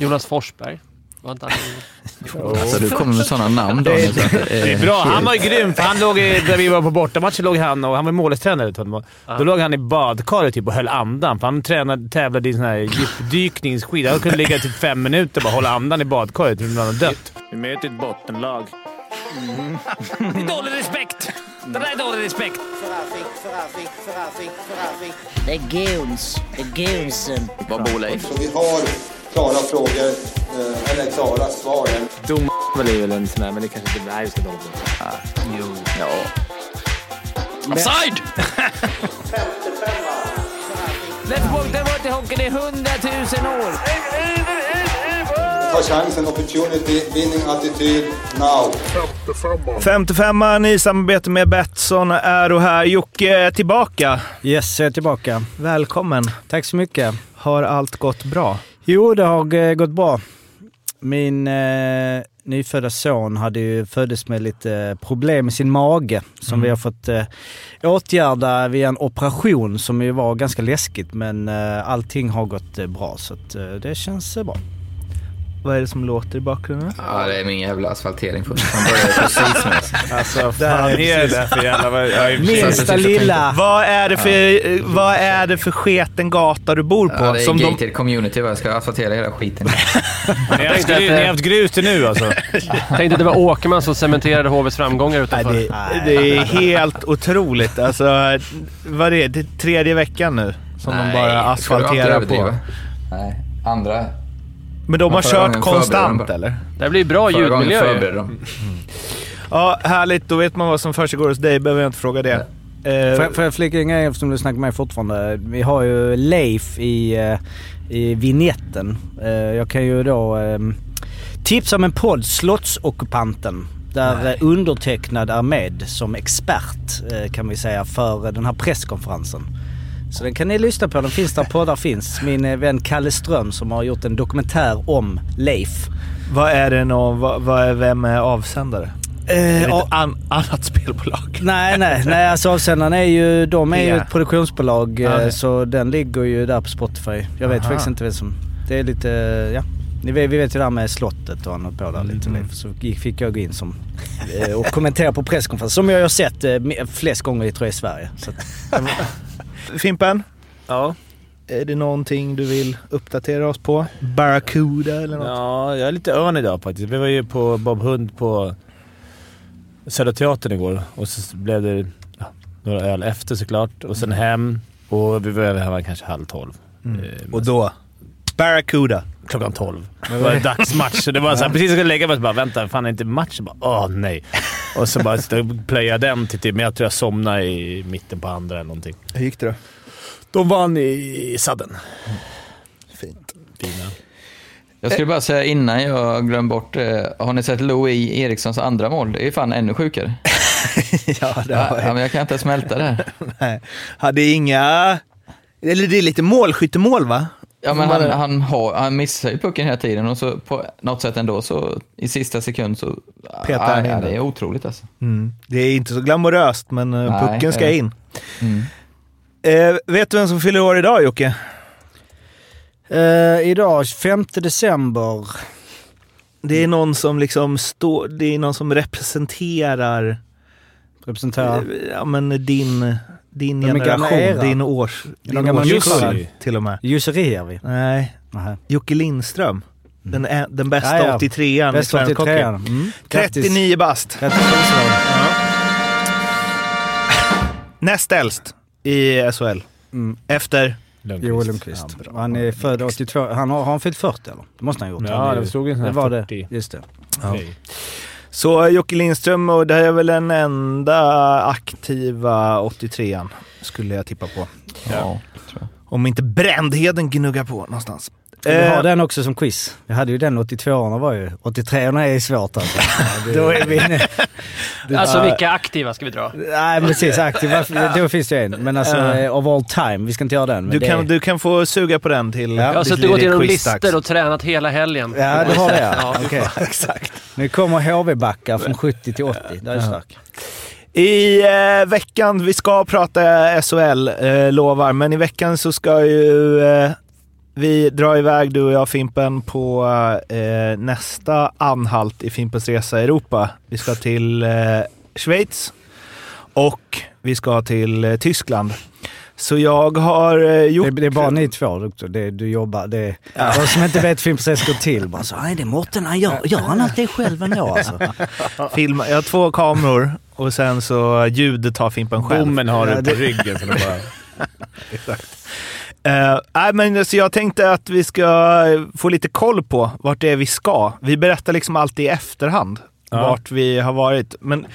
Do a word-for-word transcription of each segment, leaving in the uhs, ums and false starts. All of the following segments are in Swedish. Jonas Forsberg. Alltså, du kommer med sådana namn då. Det, det är bra, han var ju grym. För han låg i, där vi var på bortamatchen låg han, och han var målestränare. Då ah. låg han i badkaret typ, och höll andan. För han tränade, tävlade i sån här djupdykningsskidor. Han kunde ligga typ fem minuter och bara hålla andan i badkaret. Han hade dött. Vi möter ett bottenlag. Mm. Det är dålig respekt. Det där är dålig respekt. Förraffik, förraffik, förraffik, det är guns. Det är gunsen. Vad bor Leif? Vi har... klara frågor, eller klara svar. Dom är väl en sån här, men det kanske inte är just det dom. Ah, jo, ja. Offside! Let's det var till hockeyn i hundratusen år. Ta chansen, opportunity, winning attityd, now. femtiofemman i samarbete med Betsson är och här. Jocke är tillbaka. Yes, jag är tillbaka. Välkommen. Tack så mycket. Har allt gått bra? Jo, det har gått bra. Min eh, nyfödda son hade ju föddes med lite problem med sin mage som mm. vi har fått eh, åtgärda via en operation som ju var ganska läskigt, men eh, allting har gått eh, bra, så att, eh, det känns eh, bra. Vad är det som låter i bakgrunden? Ja, det är min jävla asfaltering först. Han börjar precis med. Alltså, fan är det för jävla... Minsta lilla. Vad är det för, ja. Vad är det för sketen gata du bor på? Ja, det är som gated de... community. Jag ska asfaltera hela skiten. Ni har haft, gru, haft grus till nu alltså. Tänkte att det var Åkerman som cementerade H Vs framgångar utanför. Nej, det, det är helt otroligt. Alltså, vad är det? Det är tredje veckan nu som nej, de bara asfalterar på. Nej, andra... Men de har kört konstant, eller? Det blir bra ljudmiljö. Mm. Ja, härligt. Då vet man vad som försiggår hos dig. Behöver jag inte fråga det. Uh, får, jag, får jag flika en grej eftersom du snackar med mig fortfarande? Vi har ju Leif i, i vignetten. Uh, jag kan ju då um, tipsa om en podd, Slottsokkupanten. Där nej. Undertecknad är med som expert, uh, kan vi säga, för den här presskonferensen. Så den kan ni lyssna på, den finns där poddar finns. Min vän Kalle Ström som har gjort en dokumentär om Leif. Vad är det någon, vad, vad är, vem är avsändare? Eh, är det ett an, annat spelbolag? Nej, nej, nej alltså avsändaren är ju, de är yeah. ju ett produktionsbolag okay. Så den ligger ju där på Spotify. Jag vet Aha. faktiskt inte vem som, det är lite, ja. Ni vet, vi vet ju det här med slottet och annat på där lite mm. Leif. Så fick jag gå in som, och kommentera på presskonferens. Som jag har sett flest gånger i, tror jag, i Sverige. Så att, Fimpen? Ja. Är det någonting du vill uppdatera oss på? Barracuda eller något? Ja, jag är lite örn idag faktiskt. Vi var ju på Bob Hund på Södra teatern igår. Och så blev det ja, några öl efter såklart. Och sen hem. Och vi var över hemma kanske halv tolv. Mm. Eh, och då? Barracuda. Klockan tolv. Det var en dagsmatch. Det var så här, precis som jag skulle lägga mig så bara, vänta, fan är inte match? Bara, åh nej. Och så bara plöja den till tid. Men jag tror jag somnade i mitten på andra eller någonting. Hur gick det då? De vann i sadden. Mm. Fint. Fina. Jag skulle bara säga innan jag glömmer bort. Har ni sett Louis Erikssons andra mål? Det är ju fan ännu sjukare. ja, det har jag. Ja, men jag kan inte smälta det här. nej. Hade inga... Eller det är lite målskyttemål va? Ja, men han, han, har, han missar ju pucken hela tiden och så på något sätt ändå så i sista sekund så petar han in. Ja, det är otroligt alltså. Mm. Det är inte så glamoröst, men nej, pucken ska in. Mm. Eh, vet du vem som fyller år idag, Jocke? Eh, idag, femte december. Det är någon som liksom står, det är någon som representerar representerar ja, men din din generation, din års din årskull till och med. Juseri är vi. Nej. Aha. Jocke Lindström. Mm. Den, den bästa ja, ja. åttiotrean i Sverige. Mm. trettionio bast. trettionio. Ja. Näst äldst i S H L. Mm. Efter Lundqvist. Joel Lundqvist. Ja, han är född åttiotvå. Han har, har han fyllt fyrtio eller? Det måste han gjort. Ja, det stod ju det var det. Just det. Ja. Nej. Så Jocke Lindström, och det här är väl den enda aktiva åttiotrean skulle jag tippa på. Ja, ja. Tror jag. Om inte Brändheden gnuggar på någonstans. Du har eh. den också som quiz. Jag hade ju den åttiotvåorna var ju. åttiotreorna är svårt alltså. Ja, det... Då är vi var... Alltså vilka aktiva ska vi dra? Nej, precis, aktiva. Då finns det en. Men alltså uh. of all time, vi ska inte göra den. Men du, kan, är... du kan få suga på den till... Ja, så att du gått igenom listor och tränat hela helgen. Ja, det har det. Ja. Okay. Exakt. Nu kommer H V-backar från sjuttio till åttio. Det är stark. I eh, veckan, vi ska prata S H L, eh, lovar. Men i veckan så ska ju... Eh, Vi drar iväg, du och jag, Fimpen, på eh, nästa anhalt i Fimpens resa i Europa. Vi ska till eh, Schweiz och vi ska till eh, Tyskland. Så jag har eh, gjort... Det, det är bara ni två, doktor. Det, du jobbar... Det, ja. De som inte vet Fimpens resa går till. Bara så, nej, det är Mårten. Han gör, gör han alltid själv än jag, alltså. Filma. Jag har två kameror och sen så ljudet tar Fimpen själv. Bommen har du på ryggen. Så det bara... Exakt. Uh, nej, men, så jag tänkte att vi ska få lite koll på vart det är vi ska. Vi berättar liksom alltid i efterhand ja. Vart vi har varit. Men,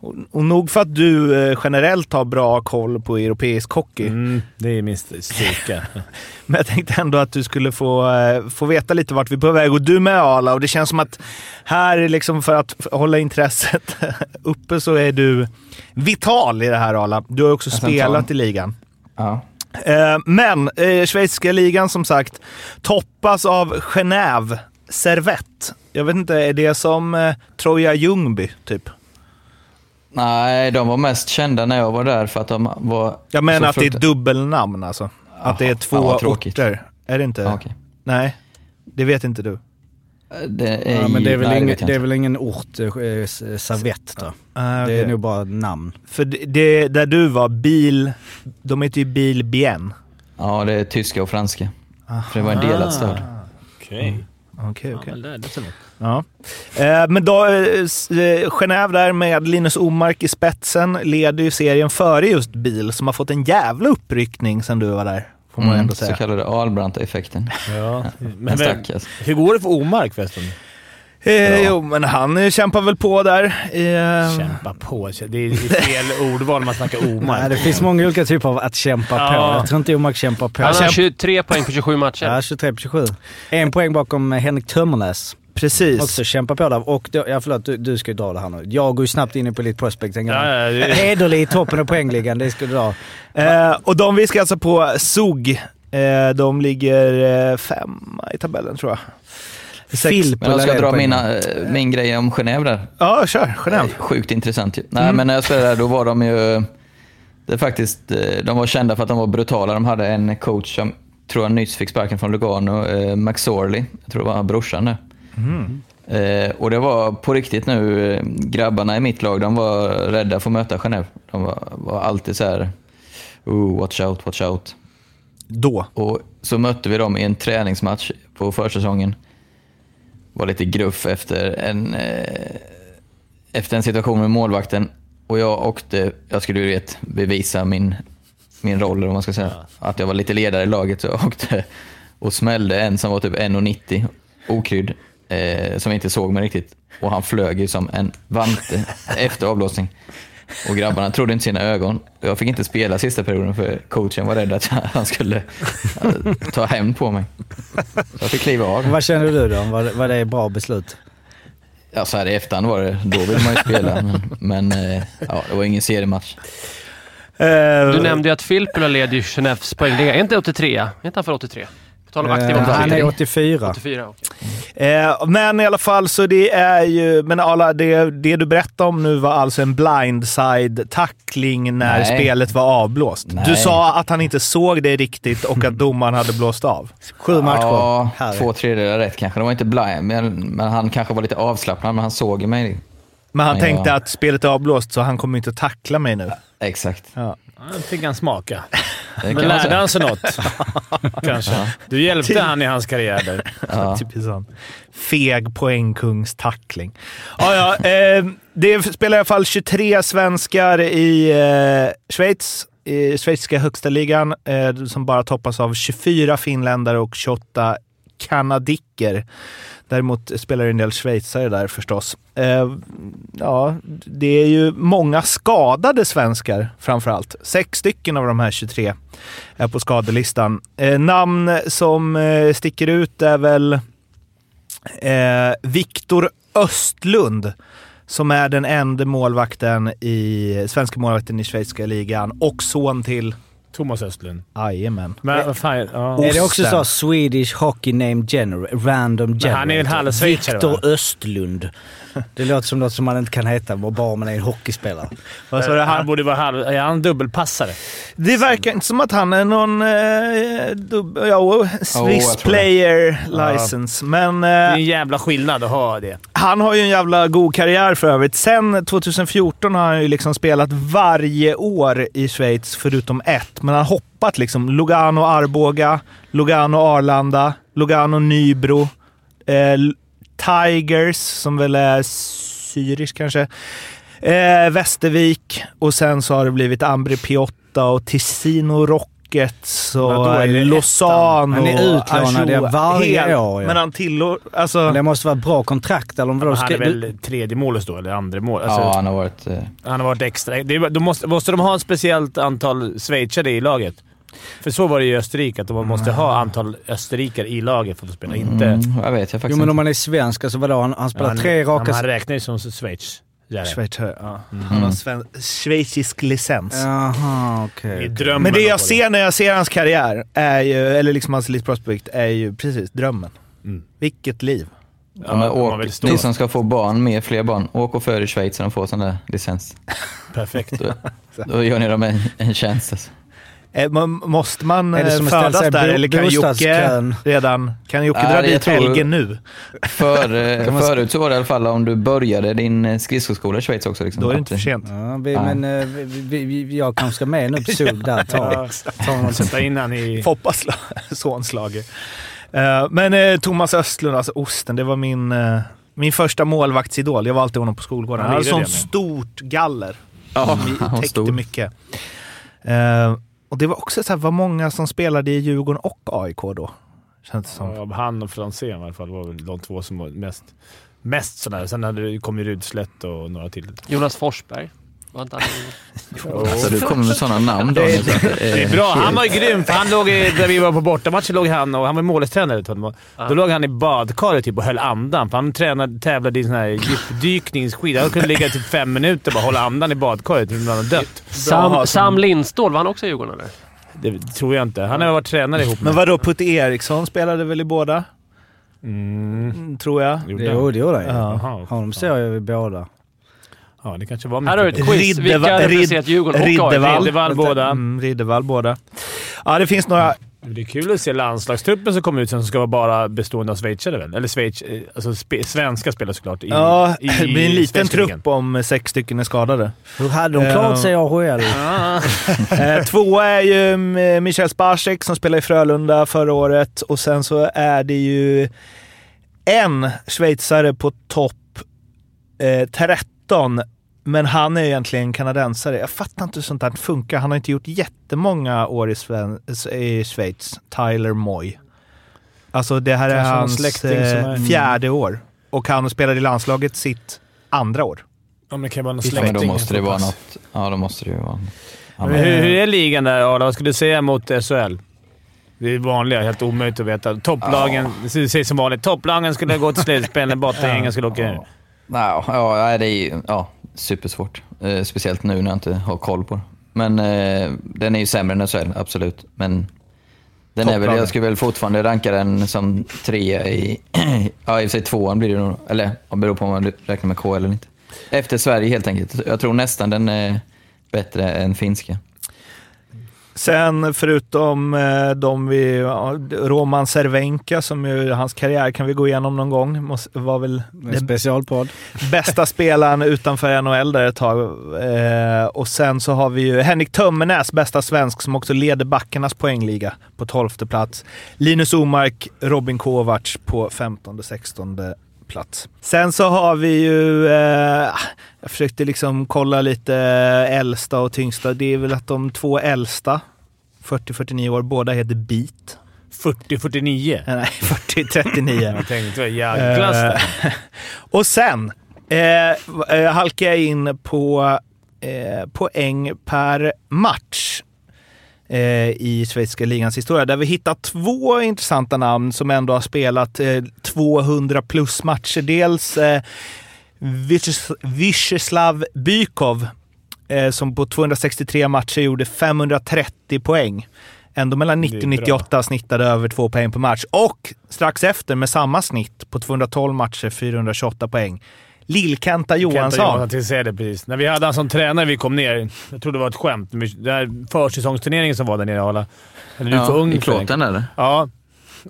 och, och nog för att du uh, generellt har bra koll på europeisk hockey. Mm, det är min styrka. Men jag tänkte ändå att du skulle få, uh, få veta lite vart vi är på väg. Och du med, Ala. Och det känns som att här, liksom för att hålla intresset uppe, så är du vital i det här, Ala. Du har också jag spelat i ligan. Ja. Men eh, schweiziska ligan, som sagt, toppas av Genève Servette. Jag vet inte, är det som eh, Troja Ljungby typ? Nej, de var mest kända när jag var där för att de var... Jag menar att frukt... det är dubbelnamn alltså. Aha, att det är två orter. Är det inte? Ah, okay. Nej, det vet inte du. Det är, ja, men det är, väl, nej, ingen, det är väl ingen ort, eh, Servette då. Ah, okay. Det är nog bara namn. För det, det, där du var, bil, de heter ju Bil Bien. Ja, det är tyska och franska. Aha. För det var en delad stad. Okej. Okej, okej. Ja. Eh, men då, eh, Genève där med Linus Omark i spetsen leder ju serien före just Bil, som har fått en jävla uppryckning sen du var där. Mm, så kallade Arlbrant-effekten. Ja. Men, men, hur går det för Omark förresten? Eh, jo, men han kämpar väl på där. Eh... Kämpa på, det är fel ordval när man snackar Omark. Nej, det finns många olika typer av att kämpa ja. På. Jag tror inte Omark kämpar på. Han har tjugotre poäng på tjugosju matcher. Ja, tjugotre på tjugosju. En poäng bakom Henrik Tömmerläs. Precis. Också kämpa på där. Och då, ja, förlåt, du, du ska ju dra det här nu. Jag går ju snabbt in på lite prospect en gång. Ja, ja, hederlig i toppen och poängligan, det ska du dra. Eh, och de vi ska alltså på S O G. Eh, de ligger eh, femma i tabellen, tror jag. Filp, men jag ska dra mina, min grej om Genève där. Ja, kör. Genève. Sjukt intressant ju. Nej, mm. men när jag spelade där, då var de ju... Det faktiskt, de var kända för att de var brutala. De hade en coach som, tror jag, nyss fick sparken från Lugano. Eh, Max Sorley. Jag tror det var brorsan där. Mm. Eh, och det var på riktigt nu, grabbarna i mitt lag, de var rädda för att möta Genève. De var, var alltid så här, oh, watch out, watch out. Då. Och så mötte vi dem i en träningsmatch på försäsongen. Var lite gruff efter en eh, efter en situation med målvakten, och jag åkte, jag skulle ju vet bevisa min min roll, om man ska säga, ja. Att jag var lite ledare i laget, så jag åkte och smällde en som var typ en nittio okrydd. Eh, som inte såg mig riktigt. Och han flög ju som en vante efter avblåsning. Och grabbarna trodde inte sina ögon. Jag fick inte spela sista perioden för coachen var rädd att han skulle ta hem på mig. Så jag fick kliva av. Vad känner du då? Var, var det ett bra beslut? Ja, så här i efterhand var det. Då vill man ju spela. Men, men eh, ja, det var ingen seriematch. Du nämnde ju att Filppula leder ju Genèves poängliga. Är inte åttiotre? Är inte han för åttiotre? Eh, han är åttiofyra. åttiofyra okay. eh, men i alla fall, så det är ju... Men alla, det, det du berättade om nu var alltså en blindside-tackling när Nej. Spelet var avblåst. Nej. Du sa att han inte såg det riktigt och att domaren hade blåst av. Sju matcher. Ja, två tredjedelar rätt kanske. Det var inte blind, men, men han kanske var lite avslappnad, men han såg mig. Men han men tänkte jag... att spelet är avblåst, så han kommer inte att tackla mig nu. Exakt. Ja. Han fick han smaka. Men lärde han sig något? Kanske. Ja. Du hjälpte Ty- han i hans karriär där. Ja. Typiskt sån. Feg poängkungstackling. Ja, ja, eh, det spelar i alla fall tjugotre svenskar i eh, Schweiz. I schweiziska högsta ligan. Eh, som bara toppas av tjugofyra finländare och tjugoåtta kanadiker. Däremot spelar det en del schweizare där förstås. Eh, ja, det är ju många skadade svenskar framförallt. Sex stycken av de här tjugotre är på skadelistan. Eh, namn som eh, sticker ut är väl eh, Viktor Östlund, som är den enda målvakten i svenska målvakten i schweiziska ligan och son till Thomas Östlund. Jajamän. Men vad fan, ja. Är det också så Swedish Hockey Name Gener- Random Generator? Men han är en halvsvitcher. Viktor Östlund. Det låter som något som man inte kan heta bara man är en hockeyspelare. Alltså, han, han borde vara halv... Är han dubbelpassare? Det verkar inte som att han är någon eh, dubb... ja, Swiss oh, player license. Ja. Men, eh, det är en jävla skillnad att ha det. Han har ju en jävla god karriär för övrigt. Sen tjugofjorton har han ju liksom spelat varje år i Schweiz förutom ett. Men han hoppat liksom Lugano, Arboga, Lugano, Arlanda, Lugano, Nybro, eh, Tigers som väl är syrisk kanske, eh, Västervik, och sen så har det blivit Ambri Piotta och Ticino Rockets och ja, Lausanne. Han är utlånad varje helt, år. Ja. Men han tillhör, alltså, men det måste vara bra kontrakt. Eller om ja, han är väl tredje målet då, eller andra mål. Alltså, ja, han har varit... Eh... Han har varit extra. Det, de måste, måste de ha ett speciellt antal schweizare i laget? För så var det i Österrike, att man måste ha antal österrikare i laget för att spela. Mm. Inte... Jag vet, jag faktiskt jo, men om man är svensk, så alltså, vadå? Han, han spelar ja, han, tre raka... Han räknar ju som Schweiz. Schweiz, ja. Mm. Han har sven... schweizisk licens. Jaha, okej. Okay. Men det jag ser när jag ser hans karriär, är ju, eller liksom hans livsprospekt, är ju precis drömmen. Mm. Vilket liv. Ja, ja, men åk, ni som ska få barn, med fler barn, åk och för i Schweiz så de får sån där licens. Perfekt. Då, då gör ni dem en, en tjänst alltså. Man, måste man är det som födas där bro, eller kan Jocke redan kan Jocke ja, dra dit Helgen nu? För, förut så var det i alla fall om du började din skridskoskola i Schweiz också. Liksom. Då är det inte för sent. Ja, vi, men vi, vi, vi, jag kanske ska med en uppsug där. Ta, ta sätta in han i Foppas sonslag. Uh, men uh, Thomas Östlund, alltså Osten, det var min, uh, min första målvaktsidol. Jag var alltid honom på skolgården. Han ja, hade sånt stort galler. Ja, vi täckte stor. mycket. Uh, Och det var också så här, var många som spelade i Djurgården och A I K då. Känns det som. Ja, han och Fransén i alla fall var väl de två som var mest, mest sådär. Sen hade det kommit Rudslätt och några till. Jonas Forsberg. Var inte han... alltså, du kommer med sådana namn då. det, är, det är bra, han var ju grym. För han låg i, där vi var på bortamatchen låg han och han var målestränare. Då ah. låg han i badkaret typ, och höll andan. För han tränade, tävlade i sån här djupdykningsskid. Han kunde ligga typ fem minuter och bara hålla andan i badkaret när han hade dött. Sam, Sam Lindstål, var han också i Djurgården eller? Det tror jag inte. Han har varit tränare ihop med. Men vadå, Putte Eriksson spelade väl i båda? Mm. Tror jag. Jo, det gjorde han. Honom ser jag i båda. Ja, det kanske var mycket. Här har ett quiz. Vilka hade du sett Djurgården och Riddevall? Riddevall båda. Mm, Riddevall båda. Ja, det finns några... Det är kul att se landslagstruppen som kommer ut sen som ska vara bara bestående av schweizare väl? Eller Schweiz, alltså spe, svenska spelare såklart. I, ja, i, det blir en liten trupp om sex stycken är skadade. Hur hade de klart sig H L? Två är ju Michel Sparsek som spelade i Frölunda förra året. Och sen så är det ju en schweizare på topp eh, tretton. Men han är ju egentligen kanadensare. Jag fattar inte hur sånt här funkar. Han har inte gjort jättemånga år i, Sven- i Schweiz. Tyler Moy. Alltså det här är hans är fjärde en... år. Och han spelade i landslaget sitt andra år. Ja, men det kan vara någon släkting. Ja, då måste det vara något. Ja, då måste det ju vara ja, men... hur, hur är ligan där, Adam? Vad skulle du säga mot S H L? Det är vanliga, helt omöjligt att veta. Topplagen, ja. Det sägs som vanligt. Topplagen skulle gå till slutspel när bottengängen skulle åka ner. Ja, ja, det är ju... Ja. Supersvårt, eh, speciellt nu när jag inte har koll på det. Men eh, den är ju sämre än S H L, absolut. Men den är väl, jag skulle väl fortfarande ranka den som trea i ja, i och för sig tvåan blir det nog, eller det beror på om man räknar med K eller inte. Efter Sverige helt enkelt. Jag tror nästan den är bättre än finska. Sen förutom eh, de vi, Roman Cervenka som ju, hans karriär kan vi gå igenom någon gång. Måste, var väl en specialpodd. Bästa spelaren utanför N H L där ett tag. Eh, och sen så har vi ju Henrik Tömmerläs, bästa svensk som också leder backarnas poängliga på tolfte plats. Linus Omark, Robin Kovacs på femtonde, sextonde plats. Sen så har vi ju eh, jag försökte liksom kolla lite äldsta och tyngsta. Det är väl att de två äldsta fyrtio till fyrtionio år, båda heter Beat. fyrtio till fyrtionio? Nej, fyrtio till trettionio. Jag tänkte, vad jäklas det. Och sen eh, halkar jag in på eh, poäng per match i svenska ligans historia, där vi hittar två intressanta namn som ändå har spelat tvåhundra plus matcher. Dels eh, Vjatjeslav Bykov eh, som på tvåhundrasextiotre matcher gjorde femhundratrettio poäng. Ändå mellan nittio och nittioåtta snittade över två poäng per match. Och strax efter med samma snitt på tvåhundratolv matcher, fyrahundratjugoåtta poäng. Lill-Kenta Johansson. Precis. När vi hade han som tränare, vi kom ner. Jag tror det var ett skämt. Den här försäsongsturneringen som var där nere i Hala. Eller du ja, för ung. I Klåten eller? Ja.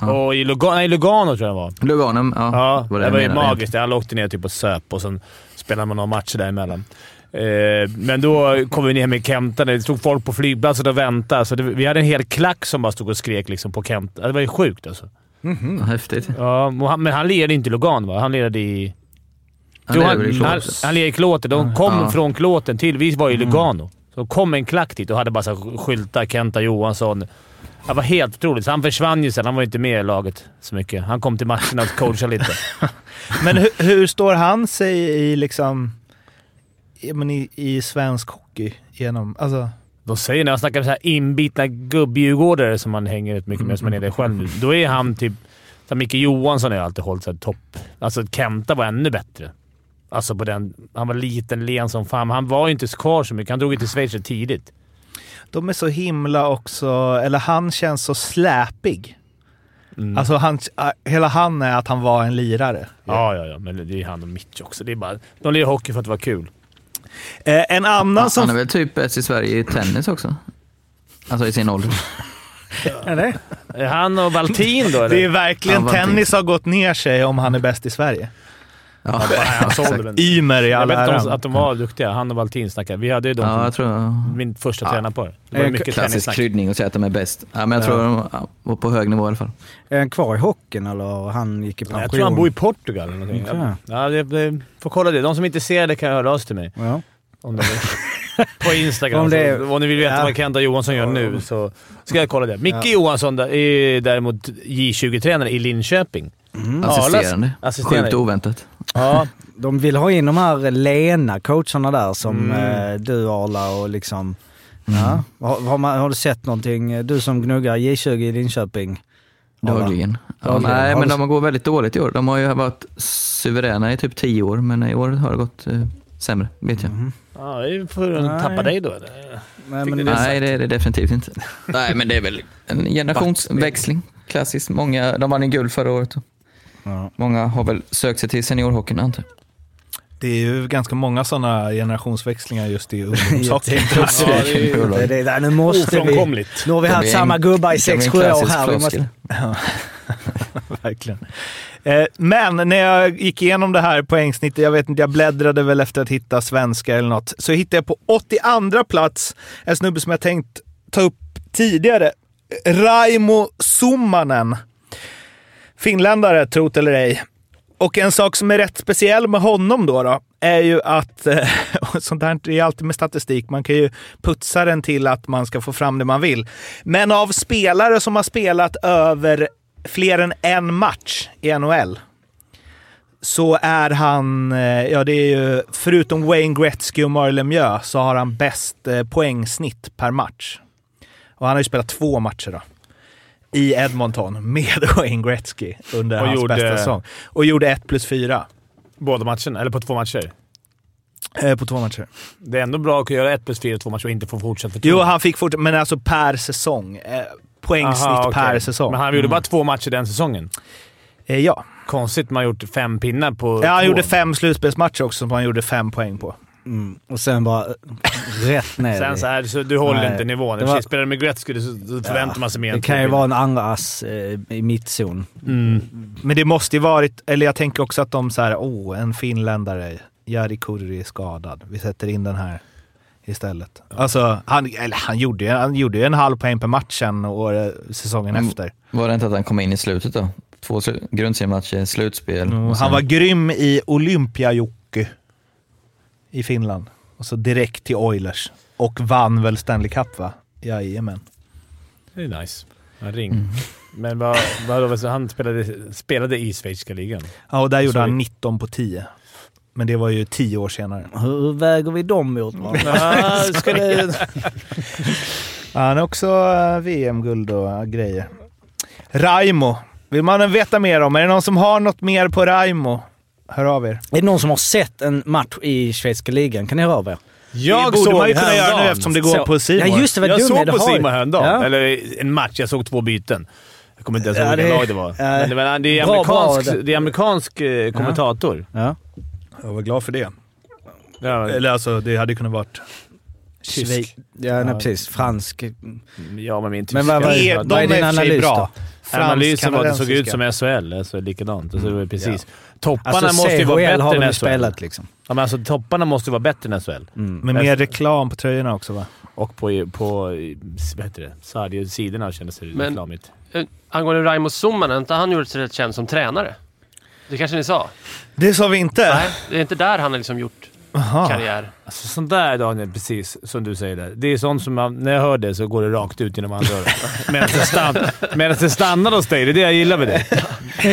Ja. Och i Lugano, nej, Lugano tror jag det var. Lugano, ja. ja var det, det var ju magiskt. Alla åkte ner typ på söp och sen spelade man några matcher däremellan. Men då kom vi ner med Kenta. Det stod folk på flygplatsen och väntade. Så det, vi hade en hel klack som bara stod och skrek liksom på Kenta. Det var ju sjukt alltså. Mm-hmm. Häftigt. Ja, men han ledde inte i Lugano, va? Han ledde i... Han, han, i han, han ledde i Klåten. De kom ja. från Klåten till... Vi var i Lugano. Mm. Så kom en klack dit och hade bara så här skyltar Kenta Johansson. Det var helt otroligt. Så han försvann ju sen. Han var inte med i laget så mycket. Han kom till matchen och coachade lite. Men hur, hur står han sig i liksom... Men i, i svensk hockey genom, alltså... Då säger när jag snackar så här inbitna gubbdjurgårdare som man hänger ut mycket med, som man är det själv. Då är han typ... Så Micke Johansson har alltid hållit så här topp. Alltså Kenta var ännu bättre. Alltså på den... Han var liten, len som fan. Han var ju inte kvar så mycket. Han drog inte Schweiz så tidigt. De är så himla också... Eller han känns så släpig. Mm. Alltså han, hela han är att han var en lirare. Ja, ja, ja. Men det är han och Mitch också. Det är bara... De lirar hockey för att det var kul. Eh, en annan han, som... han är väl typ bäst i Sverige i tennis också. Alltså i sin ålder. Eller? Är han och Valtin då? Eller? Det är verkligen ja, tennis har gått ner sig om han är bäst i Sverige. Ja, Ymer i alla ära. Jag vet att de var duktiga. Han och Valtin snackade. Vi hade ju dem. Ja, jag tror jag... Min första ja. tränare på det. Det var en mycket klassisk kryddning och säga att de är bäst. Ja, men jag ja. tror de var på hög nivå i alla fall. Är han kvar i hockeyn eller han gick i pension? Jag tror han bor i Portugal eller någonting. Mm. Ja, det, det, får kolla det. De som är intresserade kan höra oss till mig. Ja. Om det på Instagram. Om, det, så, om ni vill veta ja. vad Kenta Johansson gör nu så ska jag kolla det. Micke ja. Johansson är däremot J tjugo-tränare i Linköping. Mm. Assisterande. Assisterande. Sjukt oväntat. Ja, de vill ha in de här lena coacherna där som mm. du Arla och liksom mm. ja. har, har, man, har du sett någonting? Du som gnuggar J tjugo i Linköping dagligen. Ja, nej, men de går väldigt dåligt i år. De har ju varit suveräna i typ tio år, men i år har det gått eh, sämre, vet jag. Mm. Ja, vi får tappa dig då. Nej, men det nej det är det definitivt inte. Nej, men det är väl en generationsväxling. Klassiskt. Många, de vann en guld förra året. Ja. Många har väl sökt sig till seniorhockeyn, antar jag. Det är ju ganska många sådana generationsväxlingar just i ungdomshockeyn. Ja, det är nu måste vi. Nu har vi haft samma gubbar i sex sju år här. Vi måste... ja. Verkligen. Eh, men när jag gick igenom det här poängsnittet, jag vet inte, jag bläddrade väl efter att hitta svenska eller något. Så hittade jag på åttioandra plats en snubbe som jag tänkt ta upp tidigare. Raimo Summanen. Finländare, trot eller ej. Och en sak som är rätt speciell med honom då, då är ju att sånt här är alltid med statistik. Man kan ju putsa den till att man ska få fram det man vill. Men av spelare som har spelat över fler än en match i N H L så är han, ja det är ju förutom Wayne Gretzky och Mario Lemieux så har han bäst poängsnitt per match. Och han har ju spelat två matcher då. I Edmonton med Wayne Gretzky under och hans gjorde, bästa säsong. Och gjorde ett plus fyra. Båda matcherna, eller på två matcher? Eh, på två matcher. Det är ändå bra att göra ett plus fyra två matcher och inte få fortsätta för två. Jo, han fick fortsätta, men alltså per säsong. Eh, poängsnitt aha, okay. Per säsong. Men han gjorde mm. bara två matcher den säsongen? Eh, ja. Konstigt, man har gjort fem pinnar på ja, han två. Gjorde fem slutspelsmatcher också som han gjorde fem poäng på. Mm. Och sen bara rätt ner. Sen så här, så du håller nej. Inte nivån. Var... Spelar du med Gretzky så förväntar ja, man sig mer. Det kan ju vara en andra ass eh, i mittzon. Mm. Men det måste ju varit, eller jag tänker också att de så här, åh, oh, en finländare, Jari Kurri är skadad. Vi sätter in den här istället. Ja. Alltså, han, eller, han, gjorde, han gjorde ju en halv poäng per matchen och säsongen men, efter. Var det inte att han kom in i slutet då? Två sl- grundseriematcher, slutspel. Mm. Sen... Han var grym i Olympia Jocke. I Finland. Och så direkt till Oilers. Och vann väl Stanley Cup, va? Jajamän. Det är nice. En ring. Mm. Men vad, vad då? Han spelade, spelade i svenska ligan. Ja, och där gjorde så han nitton på tio. Men det var ju tio år senare. Hur väger vi dem mot? Ja, ska det... Han är också V M-guld och grejer. Raimo. Vill man veta mer om? Är det någon som har något mer på Raimo? Hör av er. Är det någon som har sett en match i svenska ligan? Kan ni höra av er? Jag det borde man ju kunna häromdagen. göra nu eftersom det går så. på C-more. Ja, just det, jag såg på C-more häromdagen. Ja. Eller en match, jag såg två byten. Jag kommer inte ens ihåg vilken lag det var. Men det, var, det är bra, amerikansk, bra. Det är amerikansk eh, kommentator. Ja. Ja. Jag var glad för det. Ja. Eller alltså, det hade kunnat varit... Schweiz. Ja, nej, precis. Fransk. Ja, men inte. Men vad, vad, är, vad är din analys bra. då? Fransk, analysen var att det såg ut som S H L, alltså likadant. Mm. Så det var precis. Ja. Topparna alltså, måste ju vara bättre än S H L. Spelat, liksom. Ja, men alltså, topparna måste ju vara bättre än S H L. Mm. Men mer reklam på tröjorna också, va? Och på, på bättre sidorna kändes det men, reklamigt. Angående Raimo Summanen, inte han gjorde sig rätt känd som tränare? Det kanske ni sa? Det sa vi inte. Nej, det är inte där han har liksom gjort... Aha. Karriär. Alltså sånt där, Daniel, precis som du säger där. Det är sånt som man, när jag hör det så går det rakt ut genom andra öron. Medan det stannar hos dig, det är det jag gillar med det.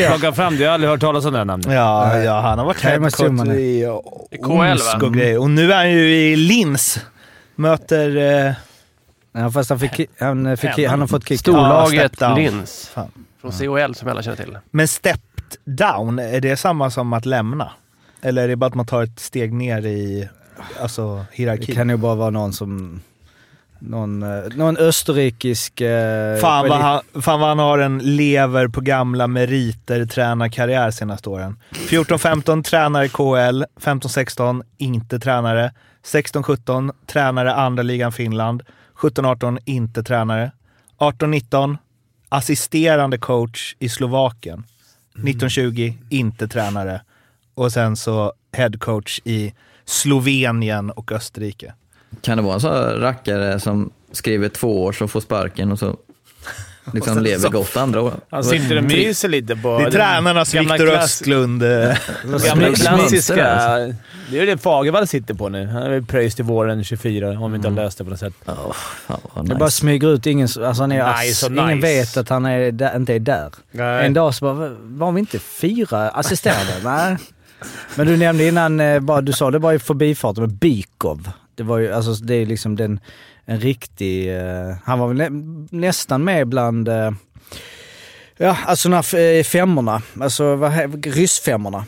Plocka fram det, jag har aldrig hört talas om det här namnet. Ja, ja, han har varit headcoach i K L och grejer. Och nu är han ju i Linz. Möter... Eh... Ja, fast han, fick, han, fick, han har fått kick. Storlaget ah, Linz. Fan. Från C H L som alla känner till. Men stepped down, är det samma som att lämna? Eller är det bara att man tar ett steg ner i alltså, hierarkin? Det kan ju bara vara någon som... Någon, någon österrikisk... Eh, fan, vad han, fan vad han har en lever på gamla meriter, tränarkarriär senaste åren. fjorton femton tränare K L, femton sexton inte tränare, sexton sjutton tränare andra ligan Finland, sjutton arton inte tränare, arton nitton assisterande coach i Slovakien, nitton tjugo inte tränare. Och sen så headcoach i Slovenien och Österrike. Kan det vara en sån rackare som skriver två år så får sparken och så liksom och sen, lever så, gott andra år? Han sitter och myser lite på... Det är tränarnas Viktor Östlund. Gamla klassiska... Det är det Fagervall sitter på nu. Han är pröjst i våren tjugofyra om vi inte har löst det på något sätt. Oh, oh, nice. Det bara smyger ut. Ingen, alltså han är nice, ass, ingen nice. vet att han är där, inte är där. Nej. En dag så bara, var vi inte fyra assisterade? Nej. Men du nämnde innan, bara, du sa det bara i förbifart med Bykov. Det var ju, alltså det är liksom den, en riktig, uh, han var väl nä, nästan med bland, uh, ja alltså de här femmorna, alltså vad, ryssfemmorna.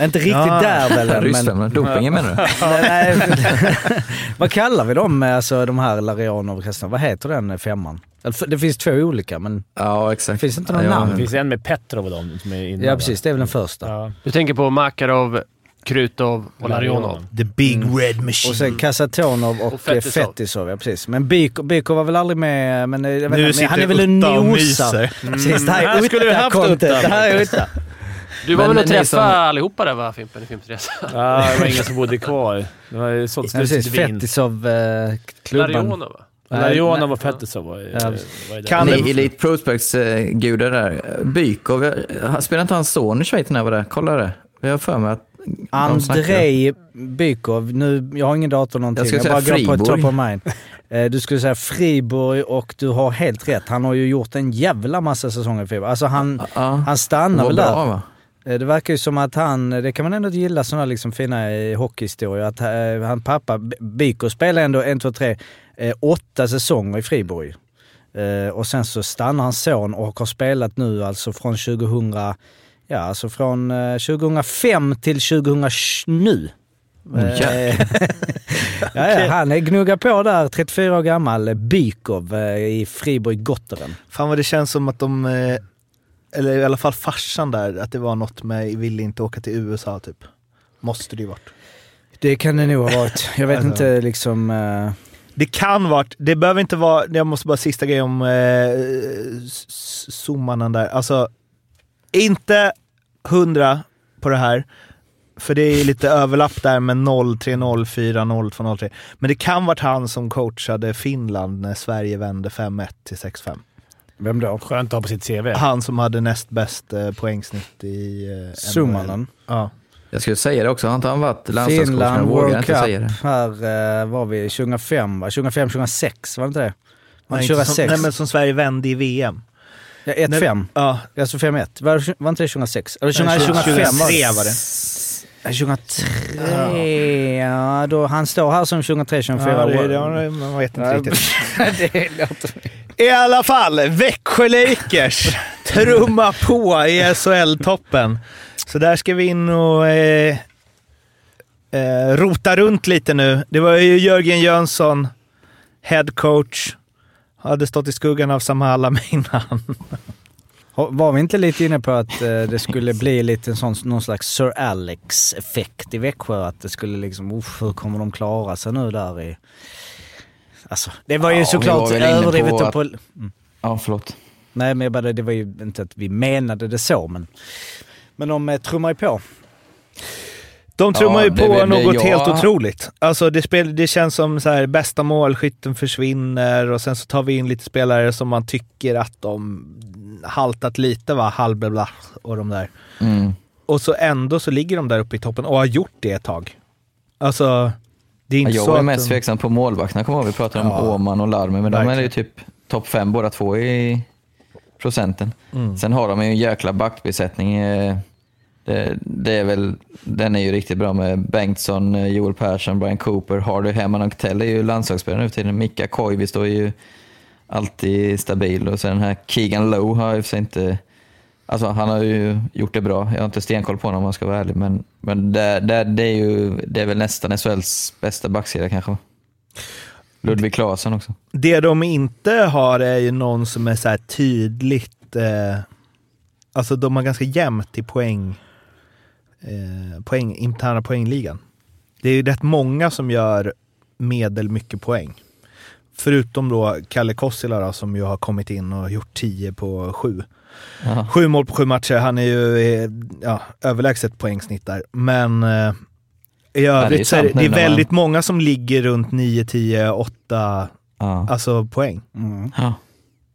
Inte riktigt ja. där väl. Men, ryssfemmorna, dopingen menar du? nej, nej, vad kallar vi dem, alltså de här Larion och resten, vad heter den femman? Det finns två olika, men ja, exakt. Det finns inte någon ja, namn. Det finns en med Petrov och dem som är innan. Ja, precis. Det är väl den första. Ja. Du tänker på Makarov, Krutov och Larionov. The Big Red Machine. Och sen Kasatonov och, och Fetisov. Ja, precis. Men Bykov var väl aldrig med... Men, jag vet inte, men han är väl en nosar. Precis, det här är Utta. Det här är Utta. Du var men, väl att träffa som... allihopa där, va, Fimpen, i Fimpsresa? Ja, ah, det var ingen som bodde kvar. Det var sånt slutet vin. Fetisov-klubban. Larionov, va? Larionov och Pettersson var ju... Ja. Kan det... Elite Prospects eh, gudar där. Bykov. Spelade inte hans son i Schweiz när jag var där? Kolla det. Jag har för mig att... Andrei Bykov. Nu, jag har ingen dator någonting. Jag skulle jag säga Friborg. På top of mind. Eh, du skulle säga Friborg och du har helt rätt. Han har ju gjort en jävla massa säsonger i Friborg. Alltså han, uh, uh. han stannar väl där. Va? Det verkar ju som att han, det kan man ändå gilla sådana liksom fina hockeyhistorier, att eh, han pappa Bykov spelar ändå en, två, tre, eh, åtta säsonger i Friborg. Eh, och sen så stannar hans son och har spelat nu alltså från tvåtusen, ja alltså från eh, tjugohundrafem till tjugohundranio. Eh, ja, han är gnugga på där, trettiofyra år gammal, Bykov eh, i Friborg Gotteren. Fan vad det känns som att de... Eh... Eller i alla fall farsan där, att det var något med ville inte åka till U S A typ. Måste det ju varit. Det kan det nog ha varit. Jag vet alltså, inte liksom... Uh... Det kan varit. Det behöver inte vara... Jag måste bara sista grej om uh, Summanen där. Alltså, inte hundra på det här. För det är lite överlapp där med noll tre noll fyra noll två noll tre. Men det kan varit han som coachade Finland när Sverige vände fem ett till sex fem. Vem då? Skönt att ha på sitt C V. Han som hade näst bäst eh, poängsnitt i eh, Summanen. Ja. Jag skulle säga det också. Han har varit landslagscoach. Finland, World Cup. Här eh, var vi tjugohundrafem, va? tjugohundrafem tjugohundrasex, var det inte det? Man nej, tjugohundrasex. Som, nej, men som Sverige vände i V M. Ja, ett fem. Ja. Alltså fem ett. Var, var inte det tjugohundrasex? Eller tjugohundrafem var det. Var det. tjugohundratre, ja, då han står här som tjugohundratre tjugofyra. Ja, det, det, man vet inte riktigt. det låter... I alla fall, Växjö Lakers trumma på i S H L-toppen. Så där ska vi in och eh, eh, rota runt lite nu. Det var ju Jörgen Jönsson, head coach, hade stått i skuggan av Samhalla med innan. Var vi inte lite inne på att eh, det skulle bli lite en sån, någon slags Sir Alex-effekt i Växjö? Att det skulle liksom, uff, hur kommer de klara sig nu där i... Alltså, det var ju ja, såklart var överdrivet på... Att... på... Mm. Ja, förlåt. Nej, men jag bara, det var ju inte att vi menade det så, men, men de eh, trummar ju på. De trummar ja, ju på det, något ja. helt otroligt. Alltså det, spel, det känns som så här, bästa målskytten försvinner och sen så tar vi in lite spelare som man tycker att de haltat lite, va? Halbebla och de där. Mm. Och så ändå så ligger de där uppe i toppen och har gjort det ett tag. Alltså, det är inte ja, jag så är mest de... tveksam på målvakterna. Kommer vi prata om ja. Åman och Larme, men verkligen. De är ju typ topp fem båda två i procenten. Mm. Sen har de ju en jäkla backbesättning. Det, det är väl, den är ju riktigt bra med Bengtsson, Joel Persson, Brian Cooper, Hardy Hemman och Tell är ju landslagsspelare nu till den. Mika Koivi står ju alltid stabil och sen den här Keegan Lowe har ju för sig inte, alltså han har ju gjort det bra. Jag har inte stenkoll på honom om man ska vara ärlig, men, men det, det, det är ju det är väl nästan S H L:s bästa backserie kanske. Ludvig Klasen också. Det de inte har är ju någon som är så här tydligt eh, alltså de har ganska jämnt i poäng Eh, poäng, interna poängligan. Det är ju rätt många som gör medel mycket poäng. Förutom då Kalle Kossila då, som ju har kommit in och gjort tio på sju. Aha. Sju mål på sju matcher. Han är ju eh, ja, överlägset poängsnitt där. Men eh, i övrigt så är det, det är väldigt man... många som ligger runt nio, tio, åtta ja. Alltså poäng. Mm. Ja.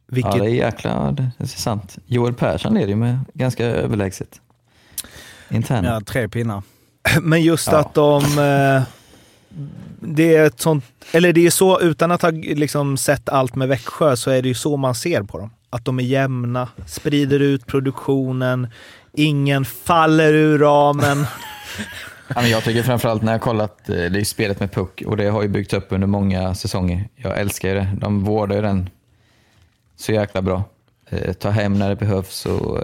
Vilket... ja, det är jäkla det är sant. Joel Persson leder ju med ganska överlägset. Intern. Ja, tre pinnar. Men just ja. Att de eh, det är ett sånt, eller det är så utan att ha liksom sett allt med Växjö så är det ju så man ser på dem. Att de är jämna, sprider ut produktionen, ingen faller ur ramen. Ja, men jag tycker framförallt när jag kollat det är spelet med puck och det har ju byggt upp under många säsonger. Jag älskar ju det. De vårdar ju den så jäkla bra. Ta hem när det behövs och,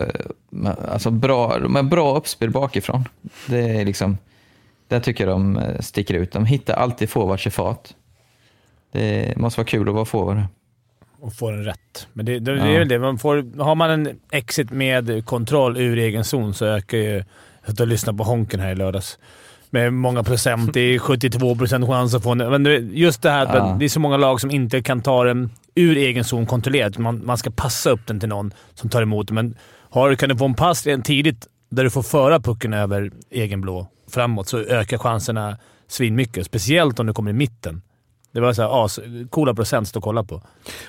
alltså bra, men bra uppspel bakifrån. Det är liksom där tycker jag de sticker ut. De hittar alltid forwards i fat. Det måste vara kul att vara forward och få den rätt. Men det, det, det ja. Är väl det man får, har man en exit med kontroll ur egen zon så ökar ju att lyssna på Honken här i lördags. Med många procent, det är sjuttiotvå procent chans att få en, men just det här att ja. Det är så många lag som inte kan ta den ur egen zon kontrollerat. Man, man ska passa upp den till någon som tar emot. Men har, kan du få en pass redan tidigt där du får föra pucken över egen blå framåt så ökar chanserna svinmycket. Speciellt om du kommer i mitten. Det var så här, as, coola procent att kolla på.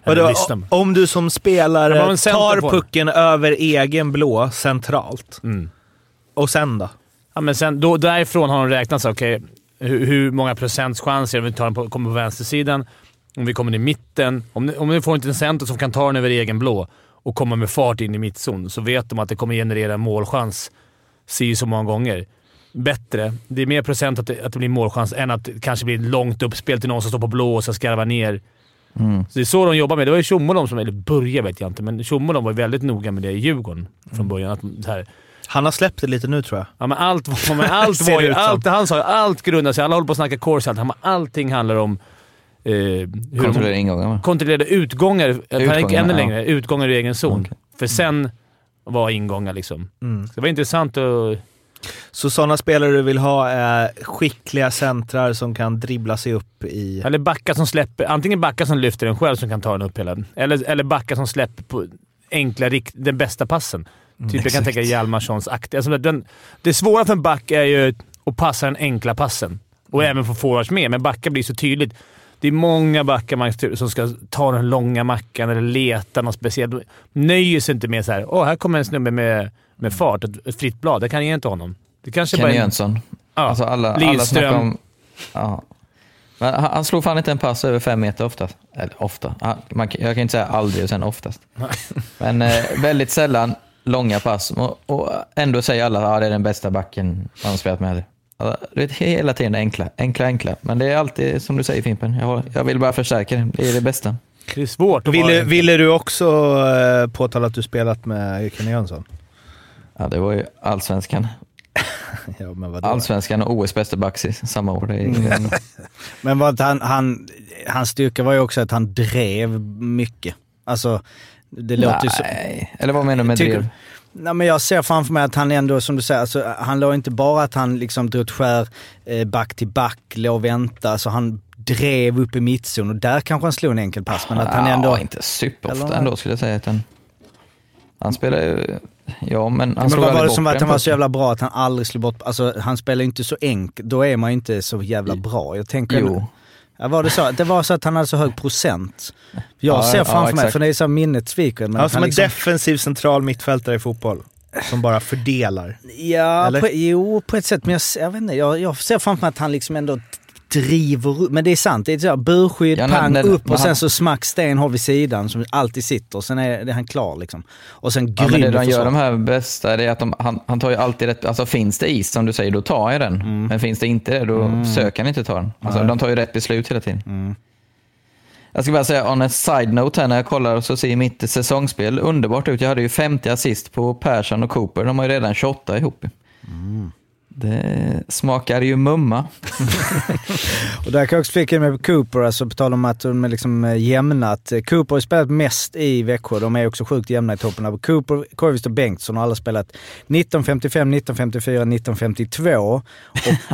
Vadå, om du som spelare ja, tar pucken över egen blå centralt mm. och sen då? Ja, men sen, då, därifrån har de räknat så, okay, hur, hur många procents chanser om vi tar den på, kommer på vänstersidan. Om vi kommer i mitten, om ni, om ni får inte en center som kan ta den över egen blå och komma med fart in i mittzon så vet de att det kommer generera målchans si så många gånger. Bättre, det är mer procent att det, att det blir målchans än att det kanske blir långt uppspel till någon som står på blå och ska skarva ner. Mm. Så det är så de jobbar med. Det var ju Tjomolom som, eller börja vet jag inte, men Tjomolom var väldigt noga med det i Djurgården från början. Att, så här, han har släppt det lite nu tror jag. Ja, men allt, men allt var ju, allt, han sa ju allt grundar sig, alla håller på att snacka course, allt, allting handlar om Eh, hur kontrollerade ingångar, kontrollerade utgångar, utgångar ännu ja. Längre, utgångar i egen zon okay. För sen var ingångar liksom mm. Det var intressant att... Så sådana spelare du vill ha är skickliga centrar som kan dribbla sig upp i, eller backar som släpper, antingen backar som lyfter den själv som kan ta den upp hela, eller, eller backar som släpper på enkla, rikt... den bästa passen mm, typ jag kan tänka Hjalmarssons akt alltså, den... Det svåra för en back är ju att passa den enkla passen och mm. även få forwards med, men backar blir så tydligt. Det är många backar som ska ta den långa mackan eller leta något speciellt. De nöjer sig inte med så här, åh, oh, här kommer en snubbe med, med fart, ett fritt blad. Det kan jag inte honom. Det kanske Kenny bara en... Jönsson. Ja, alltså alla, Lindström. Alla om... ja. Men han slår fan inte en pass över fem meter oftast. Eller ofta. Man, jag kan inte säga aldrig och sen oftast. Men eh, väldigt sällan långa pass. Och, och ändå säger alla att ah, det är den bästa backen man spelat med det. Det är hela tiden enkla, enkla, enkla. Men det är alltid, som du säger Fimpen, jag, jag vill bara förstärka det, det är det bästa. Det är svårt att ville, vara ville du också eh, påtala att du spelat med Kenny Jönsson? Ja, det var ju allsvenskan. Ja, men vadå? Allsvenskan och O S bästa back i samma år. Mm. Men vad han, han, hans styrka var ju också att han drev mycket. Alltså, det låter ju så... Eller vad menar du med Tycker... drev? Nej, men jag ser framför mig att han ändå, som du säger, alltså, han låg inte bara att han liksom drog ett skär eh, back till back, låg vänta, alltså han drev upp i mittzon och där kanske han slog en enkel pass, men att han ändå... Ja, inte superofta eller... ändå skulle jag säga att han, han spelar ju... Ja, men han men var det bort som att han var så jävla bra att han aldrig slog bort, alltså han spelar inte så enkelt, då är man inte så jävla bra. Jag tänker jo. Ja, var det, så? Det var så att han hade så hög procent. Jag ja, ser framför ja, mig, för det är så minnet sviker. Han är som liksom... en defensiv central mittfältare i fotboll. Som bara fördelar. Ja, på, jo, på ett sätt. Men jag, jag, vet inte, jag, jag ser framför mig att han liksom ändå driver. Men det är sant, det är så här, burskydd, ja, pang upp och han... sen så smack stenhåll vid sidan som alltid sitter. Sen är det han klar liksom. Och sen grym. Ja, men det de gör de här bästa det är att de, han, han tar ju alltid rätt, alltså finns det is som du säger, då tar jag den. Mm. Men finns det inte det, då mm. söker han inte ta den. Alltså, de tar ju rätt beslut hela tiden. Mm. Jag ska bara säga, on a side note här, när jag kollar så ser mitt säsongsspel underbart ut. Jag hade ju femtio assist på Persson och Cooper. De har ju redan tjugoåtta ihop. Mm. Det smakar ju mumma. Och där kan jag också flika med Cooper, alltså på tal om att de är liksom jämnat. Cooper har spelat mest i Växjö, de är också sjukt jämna i toppen. Cooper, Kurri och Bengtsson har alla spelat nitton femtiofem, nitton femtiofyra, nitton femtiotvå. Och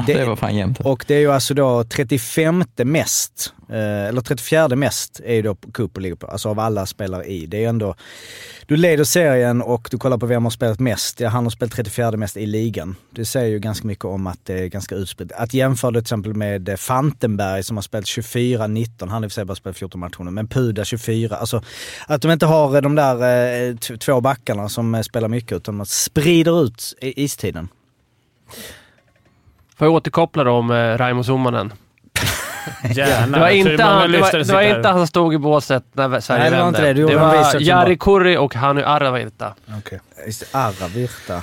det, det var fan jämnt. Och det är ju alltså då trettiofemte mest, eller trettiofjärde mest är ju då Cooper ligger på, alltså av alla spelare i. Det är ändå, du leder serien och du kollar på vem har spelat mest. Ja, han har spelat trettiofjärde mest i ligan. Det säger ju ganska mycket om att det är ganska utspritt. Att jämföra det till exempel med Fantenberg som har spelat tjugofyra nitton, han har ju bara spelat fjorton matcher nu, men Puda tjugofyra, alltså att de inte har de där eh, t- två backarna som spelar mycket utan man sprider ut i istiden. Får jag återkoppla då om eh, Raimo Summanen? Gärna. Det var inte han, det var, det var inte han som stod i båset när Sverige vände. Nej, det var inte det. Du det var Jari Kurri och Hannu Aravirta. Okej. Okay. Aravirta.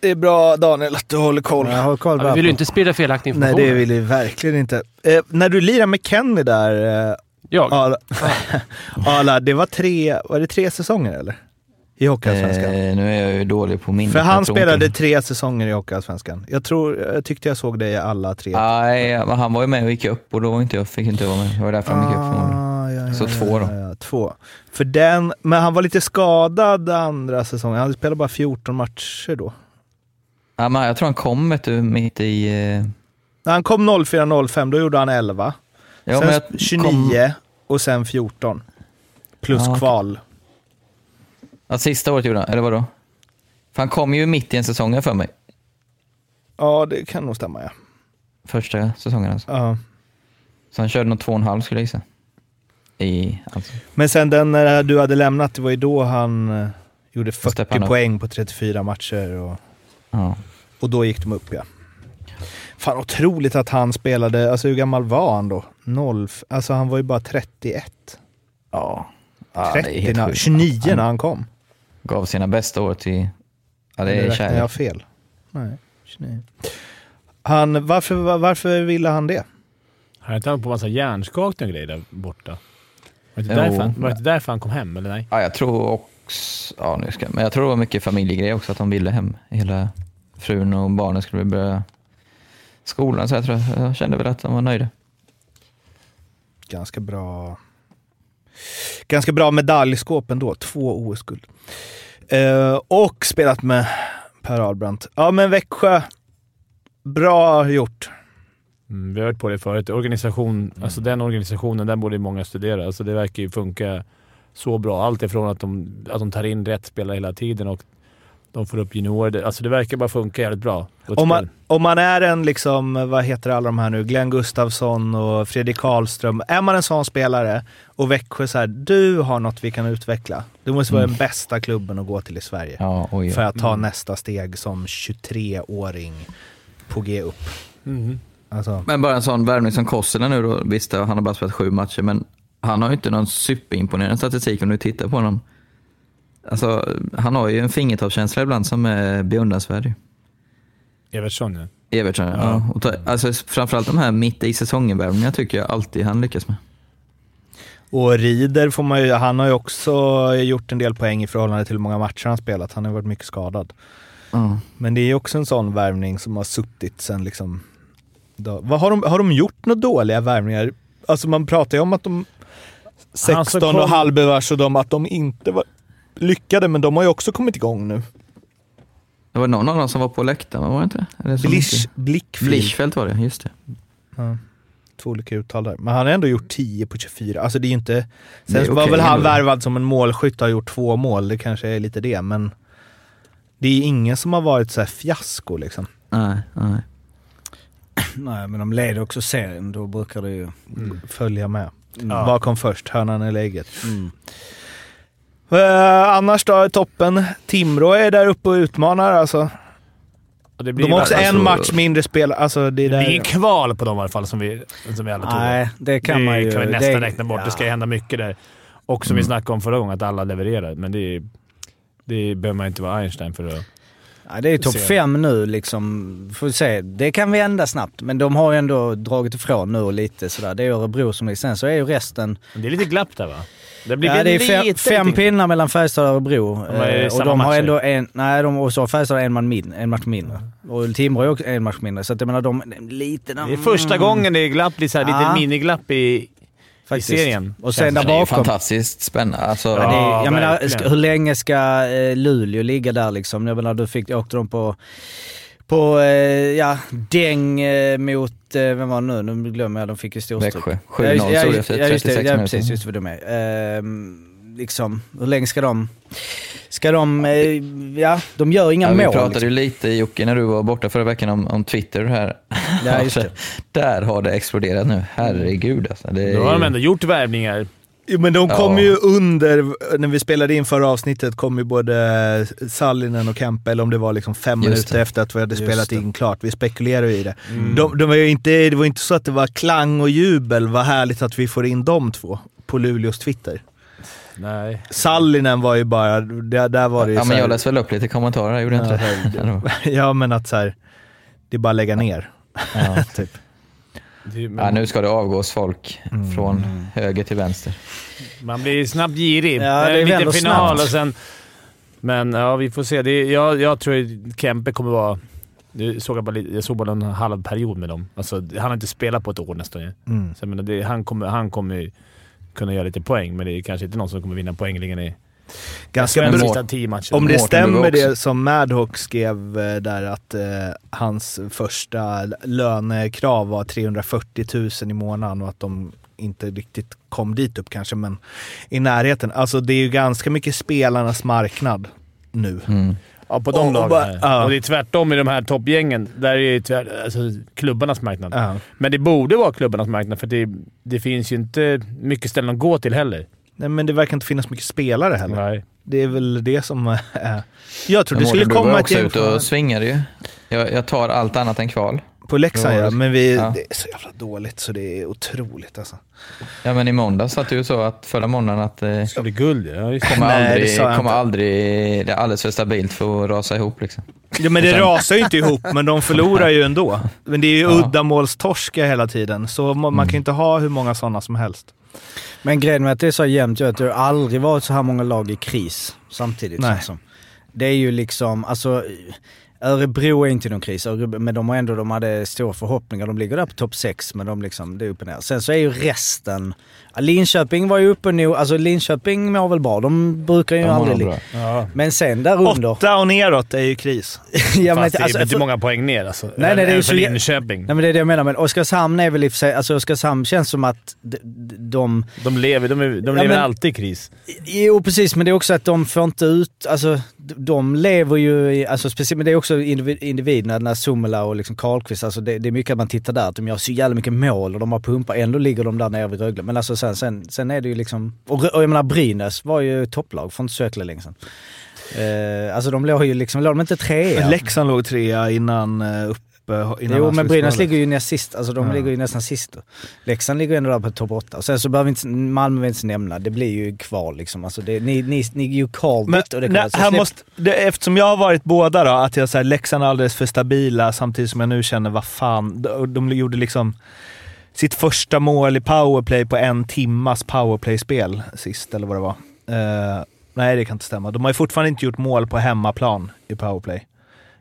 Det är bra, Daniel, att du håller koll. Jag håller koll. Ja, vi vill ju inte sprida felaktig information. Nej, det vill vi verkligen inte. Eh, när du lirar med Kenny där... Eh, jag? Alla, alla, det var tre... Var det tre säsonger, eller? I Hockeyallsvenskan. Eh, nu är jag ju dålig på minnet. För han spelade tre säsonger i Hockeyallsvenskan. Jag tror, jag tyckte jag såg det i alla tre. Nej, men han var ju med och gick upp och då var inte jag, fick inte vara med. Det var därför han gick upp från. Ja, ja, Så ja, två då. Ja, ja, två. För den, men han var lite skadad andra säsongen. Han spelade bara fjorton matcher då. Ja, men jag tror han kom vet du, mitt i... Eh... När han kom noll fyra noll fem, då gjorde han elva. Ja, sen men tjugonio kom... och sen fjorton. Plus ja, kval. Ja, sista året gjorde han, eller vadå? För han kom ju mitt i en säsong för mig. Ja, det kan nog stämma, ja. Första säsongen alltså. Ja. Så han körde nog två och en halv skulle jag gissa. I, alltså. Men sen den när du hade lämnat, det var ju då han gjorde fyrtio poäng på trettiofyra matcher och... Ja. Och då gick de upp, ja. Fan, otroligt att han spelade... Alltså, hur gammal var han då? noll Alltså, han var ju bara trettioett. Ja. ja trettio, när, tjugonio han, när han kom. Gav sina bästa år till... Ja, det är kärlek. Jag fel. Nej, tjugonio. Han, varför, var, varför ville han det? Han hade inte på massa hjärnskakning och grejer där borta. Var det därför han, var det därför han kom hem, eller nej? Ja, jag tror också... Ja, nu ska, men jag tror det var mycket familjegrej också att de ville hem. Hela frun och barnen skulle börja skolan så jag, tror, jag kände väl att de var nöjda. Ganska bra ganska bra medaljskåp ändå. Två O S-guld. Eh, och spelat med Per Ahlbrandt. Ja, men Växjö, bra gjort. Mm, vi har hört på det förut. Organisation, mm. alltså den organisationen, den borde många studera. Alltså det verkar ju funka så bra. Allt ifrån att de, att de tar in rätt spelare hela tiden och de får upp juniorer. Alltså det verkar bara funka jävligt bra. Om man, om man är en liksom, vad heter alla de här nu? Glenn Gustafsson och Fredrik Karlström. Är man en sån spelare och Växjö så här, du har något vi kan utveckla. Du måste vara mm. den bästa klubben att gå till i Sverige. Ja, oj, ja. För att ta mm. nästa steg som tjugotreåring på G upp. Mm. Alltså. Men bara en sån värvning som Kossela nu då. Visst, han har bara spelat sju matcher, men han har ju inte någon superimponerande statistik om du tittar på honom. Alltså, han har ju en fingertoppskänsla ibland som är beundransvärd. Evertsson, ja. Evertsson, ja. ja. Och ta, alltså, framförallt de här mitt i säsongenvärvningarna tycker jag alltid han lyckas med. Och Rieder får man ju, han har ju också gjort en del poäng i förhållande till hur många matcher han spelat. Han har varit mycket skadad. Mm. Men det är också en sån värvning som har suttit sen liksom... Då. Vad har de, har de gjort några dåliga värvningar? Alltså man pratar ju om att de sexton alltså kom... och halvbevars och de, att de inte var lyckade, men de har ju också kommit igång nu. Det var någon annan som var på läktaren, var det inte? Eller så Blish, Blickfält. Blickfält var det, just det. Ja. Två olika uttal där. Men han har ändå gjort tio på tjugofyra. Alltså det är ju inte... Sen Nej, var okay, väl han värvad som en målskytt och har gjort två mål. Det kanske är lite det, men... Det är ingen som har varit så här fiasko liksom. Nej, nej. Nej, men de leder också serien. Då brukar det ju mm. följa med. Mm. Ja. Vad kom först? Hörnan eller ägget? Mm. Eh, annars då är toppen. Timrå är där uppe och utmanar alltså. Och det blir de har också en match mindre spel. Alltså, det är där, det blir kval på dem i alla fall som vi, som vi alla tror. Nej, det kan det man ju. Kan vi nästan det, räkna bort. Ja. Det ska hända mycket där. Och som mm. vi snackade om förra gången att alla levererar. Men det är... Det behöver man inte vara Einstein för att... Ja, det är ju topp fem nu liksom. Får vi se. Det kan vända snabbt. Men de har ju ändå dragit ifrån nu och lite sådär. Det är Örebro som ligger sen. Så är ju resten... Men det är lite glapp där va? Det blir ja, det är fem, fem pinnar mellan Färjestad och Örebro. De och de har matcher. Ändå en... Nej, de och så har Färjestad en, man min, en match mindre. Och Timrå är också en match mindre. Så att jag menar, de... Lite, de det är första gången det är glapp. Det är så här ja. Lite miniglapp i... Faktiskt. I serien. Och sen där bakom. Fantastiskt spännande. Alltså, ja, det, jag menar, ska, hur länge ska eh, Luleå ligga där liksom? Jag menar, du fick, åkte de på, på eh, ja, däng eh, mot, eh, vem var det nu? Nu glömmer jag, de fick ju storstryk. Växjö. sju noll, ja, ja, just, ja, just det, ja, precis, just vad de är. Eh, liksom, hur länge ska de... Ska de... Eh, ja, de gör inga ja, mål. Vi pratade liksom. Ju lite, Jocke, när du var borta förra veckan om, om Twitter här. Ja, just det. Där har det exploderat nu. Herregud alltså. Det då har ju... de ändå gjort värvningar. Ja, men de kom ja. Ju under... När vi spelade in förra avsnittet kom ju både Sallinen och Kempe, eller om det var liksom fem just minuter det. Efter att vi hade just spelat det. In klart. Vi spekulerar ju i det. Mm. De, de var ju inte, det var inte så att det var klang och jubel. Vad härligt att vi får in de två på Luleås Twitter. Nej. Sallinen var ju bara där, där var det ju ja, så men jag läste väl upp lite kommentarer, jag gjorde ja, inte det. Ja, men att så här, det är bara lägga ner. Ja, typ. Ja, nu ska det avgås folk mm. från höger till vänster. Man blir snabbt girig. Ja, det är lite final snabbt. Och sen men ja, vi får se. Det är, jag jag tror Kempe kommer vara jag såg bara jag såg bara en halv period med dem. Alltså han har inte spelat på ett år nästan. Mm. Så jag menar, det, han kommer han kommer kunna göra lite poäng, men det är kanske inte någon som kommer vinna poängligan i ganska bra tio matcher. Om det stämmer det som Madhawk skrev där att eh, hans första lönekrav var trehundrafyrtio tusen i månaden och att de inte riktigt kom dit upp kanske, men i närheten. Alltså det är ju ganska mycket spelarnas marknad nu. Mm. Ja, på de lagarna. Ja. Och det är tvärtom i de här toppgängen. Där är ju tvärt, alltså, klubbarnas marknad. Ja. Men det borde vara klubbarnas marknad för det, det finns ju inte mycket ställen att gå till heller. Nej, men det verkar inte finnas mycket spelare heller. Nej. Det är väl det som... Äh, jag tror det skulle komma ett gäng... Från... svingar ju. Jag, jag tar allt annat än kval. På Leksand, ja. Men vi, ja. Det är så jävla dåligt så det är otroligt alltså. Ja, men i måndag satt du ju så att förra månaden att eh, ska bli guld, ja. Just. Kommer nej, aldrig, det kommer aldrig, det är alldeles för stabilt för att rasa ihop liksom. Ja, men det sen... rasar ju inte ihop, men de förlorar ju ändå. Men det är ju ja. Uddamålstorska hela tiden, så man, man kan inte ha hur många sådana som helst. Men grejen med att det är så jämnt, jag vet, det har aldrig varit så här många lag i kris samtidigt. Nej. Liksom. Det är ju liksom, alltså... Örebro är inte någon kris, men de har ändå de hade stora förhoppningar. De ligger där på topp sex, men de liksom, det är uppe ner. Sen så är ju resten... Linköping var ju uppe nu. Alltså Linköping mår väl bra. De brukar ju de aldrig... Ja. Men sen där under... Åtta och neråt är ju kris. Ja, men, fast det är alltså, inte för... många poäng ner alltså. Nej, nej, det är ju så... Linköping. Nej, men det är det jag menar. Men Oskarshamn är väl i för sig... Alltså Oskarshamn känns som att de... De, de lever, de är, de ja, lever men... alltid i kris. Jo, precis. Men det är också att de får inte ut... Alltså de lever ju... I, alltså speciellt... Men det är också individ, individerna, när Sommela och liksom Karlqvist. Alltså det, det är mycket att man tittar där. Att de gör så jävla mycket mål och de har pumpar. Ändå ligger de där nere vid Rögle. Men alltså... Sen, sen, sen är det ju liksom... Och, och jag menar, Brynäs var ju topplag från Sökla länge sedan. Eh, alltså de låg ju liksom... Låg de inte trea? Leksand låg trea innan uppe... Innan jo, men Brynäs ligger ju näst sist. Alltså de ja. Ligger ju nästan sist. Leksand ligger ju ändå där på topp åtta. Och sen så behöver vi inte... Malmö vill inte nämna. Det blir ju kval liksom. Alltså det, ni, ni, ni är ju kallt. Och det nej, alltså, här måste, det, eftersom jag har varit båda då, att jag säger Leksand är alldeles för stabila samtidigt som jag nu känner, vad fan... De, de gjorde liksom... Sitt första mål i powerplay på en timmas powerplay-spel sist, eller vad det var. Uh, nej, det kan inte stämma. De har ju fortfarande inte gjort mål på hemmaplan i powerplay.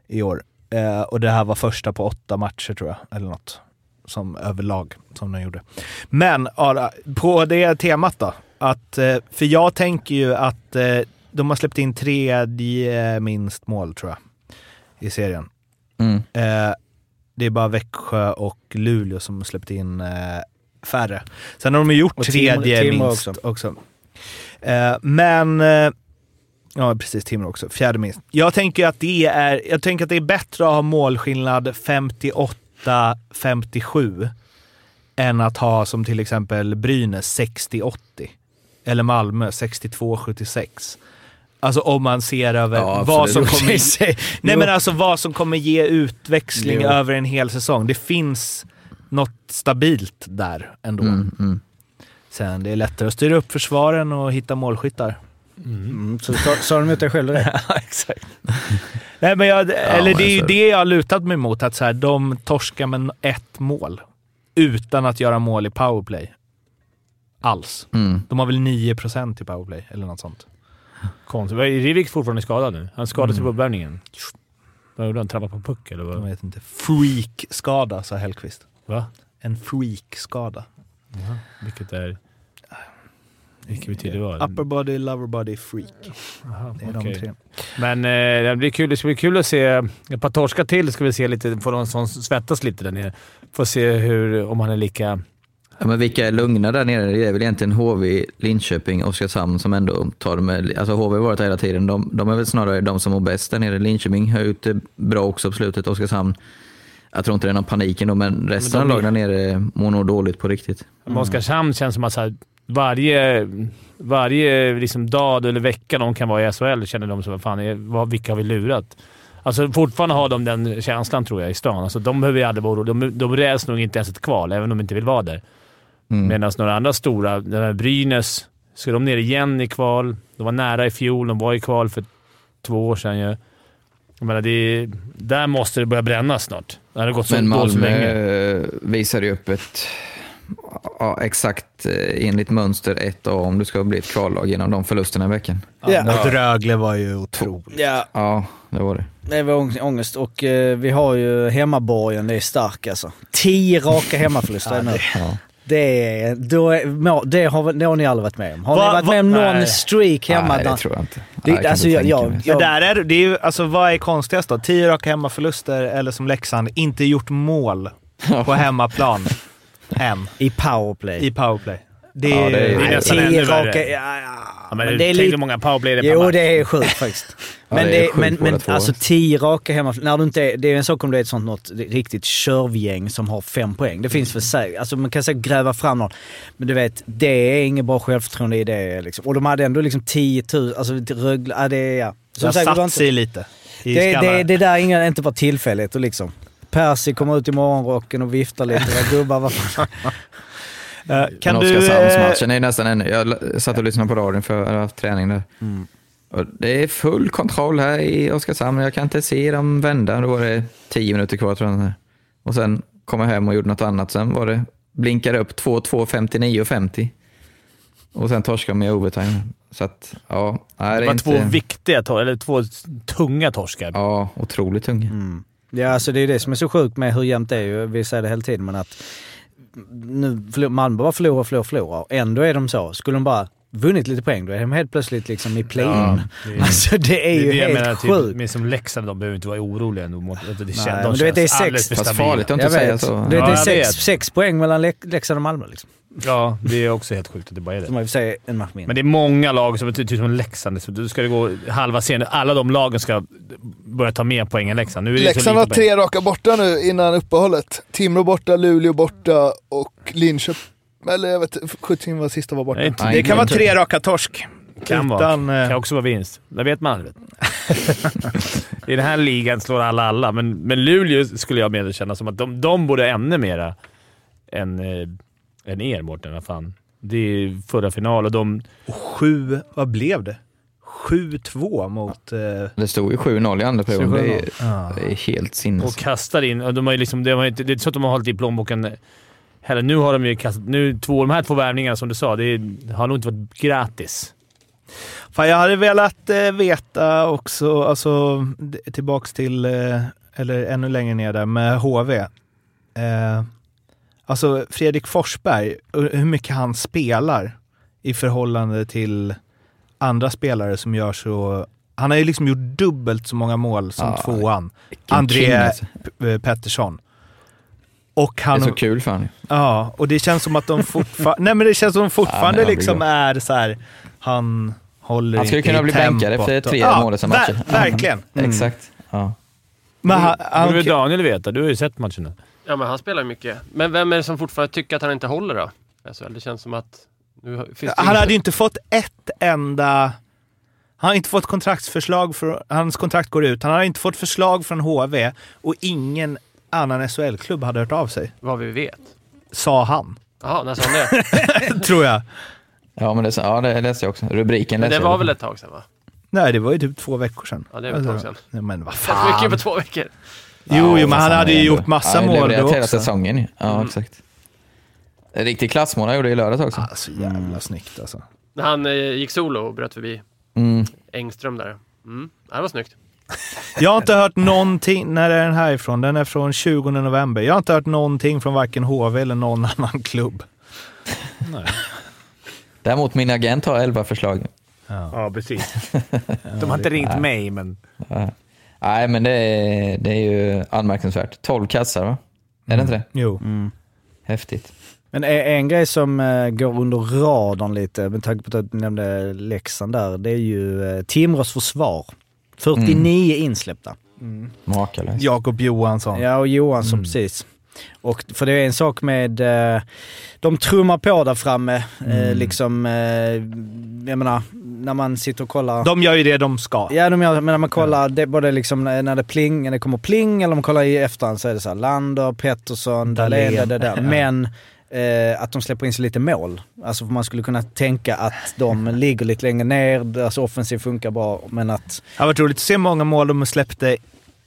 i år. Eh, och det här var första på åtta matcher tror jag, eller något, som överlag som de gjorde. Men Ara, på det temat då, att, eh, för jag tänker ju att eh, de har släppt in tredje minst mål tror jag i serien. Mm. Eh, det är bara Växjö och Luleå som har släppt in eh, färre. Sen har de ju gjort och tredje tim- minst också. också. Eh, men eh, ja, precis, Timrå också. Fjärde minst. Jag tänker att det är jag tänker att det är bättre att ha målskillnad femtioåtta femtiosju än att ha som till exempel Brynäs sextio åttio eller Malmö sextiotvå sjuttiosex. Alltså om man ser över ja, vad som kommer Nej jo. men alltså vad som kommer ge utväxling jo. över en hel säsong. Det finns något stabilt där ändå. Mm, mm. Sen det är lättare att styra upp försvaren och hitta målskyttar. Mm. Mm. Så sa de ut dig själv det? Ja, exakt. Nej, men jag, ja, eller men det är ju det jag har lutat mig mot, att så här, de torskar med ett mål utan att göra mål i powerplay alls. Mm. De har väl nio procent i powerplay eller något sånt. Konstigt. Rivik fortfarande skadad nu. Han skadades mm. i uppvärmningen. Vad gjorde han? Trappade på puck eller vad? Jag vet inte. Freak-skada, sa Hellqvist. Va? En freak-skada. Jaha. Vilket är... Upper body, lower body, freak. Aha, det är okay. De tre. Men eh, det blir kul, det ska bli kul att se ett par torskar till, ska vi se lite, får någon som svettas lite där nere. Får se hur, om han är lika... Ja, men vilka är lugna där nere? Det är väl egentligen H V, Linköping och Oskarshamn som ändå tar med... Alltså H V har varit hela tiden. De, de är väl snarare de som mår bäst där nere. Linköping har ut bra också på slutet. Oskarshamn, jag tror inte det är någon panik ändå, men resten av lagen där nere mår nog dåligt på riktigt. Mm. Oskarshamn känns som att... Så här, Varje, varje liksom dag eller vecka de kan vara i S H L känner de som vad fan är, vad, vilka har vi lurat? Alltså fortfarande har de den känslan tror jag i stan. Alltså de behöver ju aldrig vara oroliga. De, de räds nog inte ens ett kval även om de inte vill vara där. Mm. Medan några andra stora, den här Brynäs, ska de ner igen i kval? De var nära i fjol, de var i kval för två år sedan ju. Jag menar, det är, där måste det börja brännas snart. Det har gått så men Malmö visar ju upp ett... Ja, exakt enligt mönster ett A om du ska bli ett kvallag genom de förlusterna i veckan. Ja, och Rögle var ju otroligt. Ja, ja det var det. Det var ångest och eh, vi har ju hemmaborgen, det är stark alltså. tio raka hemmaförluster nu. Ja. Det, då är, det, har, det har ni aldrig varit med om. Har va, ni varit va, med om någon nej. streak hemma? Nej, det tror jag inte. Det, nej, jag alltså, jag, jag, jag, där är, det är, alltså, vad är konstigast då? tio raka hemmaförluster eller som Leksand, inte gjort mål på hemmaplan. Hem. I powerplay. I powerplay. Det är, ja, det är, det är nästan ännu värre. Ja, ja. Ja, men men det är lite många powerplay det på. Jo, matchen. Det är sjukt faktiskt. Men ja, det, det är men, men alltså tio raka hemma när du inte det är en sak om det är ett sånt något riktigt körvgäng som har fem poäng. Det finns för sig. Alltså man kan säkert gräva fram någon. Men du vet, det är inget bra självförtroende i det liksom. Och de hade ändå liksom tio tusen alltså Rögle, ja, det ja. Så satt sig lite. Det, det det där inga inte bara tillfälligt och liksom Percy kommer ut i morgonrocken och viftar lite. Jag gubbar, vad fan. uh, kan du... Oskarshamnsmatchen är nästan en... Jag satt och lyssnade på radion för träning där. Mm. Och det är full kontroll här i Oskarshamn. Jag kan inte se dem vända. Då var det tio minuter kvar, tror jag. Och sen kom jag hem och gjorde något annat. Sen var det... Blinkade upp två två femtionio femtio. Och sen torskade de i overtime. Så att, ja... Det var inte... två viktiga torskar. Eller två tunga torskar. Ja, otroligt tunga. Mm. Ja, alltså det är det som är så sjukt med hur jämnt det är ju. Vi säger det hela tiden, men att nu Malmö bara förlorar, förlorar, förlorar. Ändå är de så. Skulle de bara vunnit lite poäng, då är de helt plötsligt liksom i play-in. Ja, det är, alltså det är det ju det helt menar, sjukt. Typ, men som Leksand, de behöver inte vara oroliga ändå. Mot, det känns, nej, de du vet, det är sex. Fast farligt att inte säga så. Du vet, ja, det är sex, sex poäng mellan Lek- Leksand och Malmö liksom. Ja, det är också helt sjukt att det bara är det. Som jag vill säga, en match mindre. Men det är många lag som är typ som Leksand. Så du ska det gå halva serien. Alla de lagen ska börja ta mer poäng än Leksand. Nu är det Leksand har tre raka borta nu innan uppehållet. Timrå borta, Luleå borta och Linköping. Eller jag vet sjutton var sista var borta. Nej, det kan vara tre raka torsk. Kan Utan, vara. Kan också vara vinst. Det vet man aldrig. I den här ligan slår alla alla. Men, men Luleå skulle jag med känna som att de, de borde ännu mera än... En er Mårten, vad fan. Det är förra final och de... Och sju, vad blev det? sju två mot... Eh... Det stod ju sju noll i andra perioden. Det är, ah. det är helt sinnes. Och kastar in. Och de har ju liksom, det, har inte, det är inte så att de har hållit i plånboken. Heller, nu har de ju kastat... Nu, två, de här två värvningarna som du sa, det är, har nog inte varit gratis. Fan, jag hade velat eh, veta också, alltså tillbaks till, eh, eller ännu längre ner där med H V. Eh, alltså Fredrik Forsberg, hur mycket han spelar i förhållande till andra spelare som gör så... Han har ju liksom gjort dubbelt så många mål som ja, tvåan. André P- Pettersson. Och han, det är så kul för honom. Ja, och det känns som att de fortfarande... Nej, men det känns som att de fortfarande ja, liksom är så här... Han håller han skulle kunna bli bänkad efter tre ja, mål som matcher. Ver- verkligen. Mm. Exakt. Ja. Men han, han, du, Daniel vet det, du har ju sett matcherna. Ja, men han spelar mycket. Men vem är det som fortfarande tycker att han inte håller då? Alltså, det känns som att... Nu finns det han inte... hade ju inte fått ett enda... Han har inte fått kontraktsförslag för, hans kontrakt går ut. Han har inte fått förslag från H V och ingen annan S H L-klubb hade hört av sig. Vad vi vet. Sa han. Ja, när sa han det? Tror jag. Ja, men det, ja, det läste jag också. Rubriken läste jag. Det var jag. Väl ett tag sedan, va? Nej, det var ju typ två veckor sedan. Ja, det var ett tag sedan. Nej, men vad fan. Mycket på två veckor. Jo, ja, jo men han hade ju gjort massa ja, mål då också. Hela säsongen. Ja, mm. Exakt. En riktig klassmål han gjorde i lördags också. Alltså, jävla mm. snyggt alltså. När han eh, gick solo och bröt förbi. Mm. Engström där. Mm. Det var snyggt. Jag har inte hört någonting. När är den här ifrån? Den är från tjugonde november. Jag har inte hört någonting från varken H V eller någon annan klubb. Nej. Däremot min agent har elva förslag. Ja, ja precis. De har inte ringt Nej. mig men... Ja. Nej men det är, det är ju anmärkningsvärt. tolv kassar va? Mm. Är det inte det? Jo. Mm. Häftigt. Men en grej som går under radarn lite, med tanke på att du nämnde Leksand där, det är ju Timrås försvar. fyrtionio mm. insläppta. Mm. Makalöst. Jakob Johansson. Ja, och Johansson, mm. precis. Och för det är en sak med, de trummar på där framme, mm. liksom, jag menar, när man sitter och kollar. De gör ju det de ska. Ja, de gör, men när man kollar, det, både liksom när det, pling, när det kommer pling, eller om man kollar i efterhand så är det så här, Lander, Pettersson, Dahlén, det där. Men... Eh, att de släpper in så lite mål. Alltså för man skulle kunna tänka att de ligger lite längre ner. Alltså offensiv funkar bra. Men att... Det har varit roligt att se många mål de släppte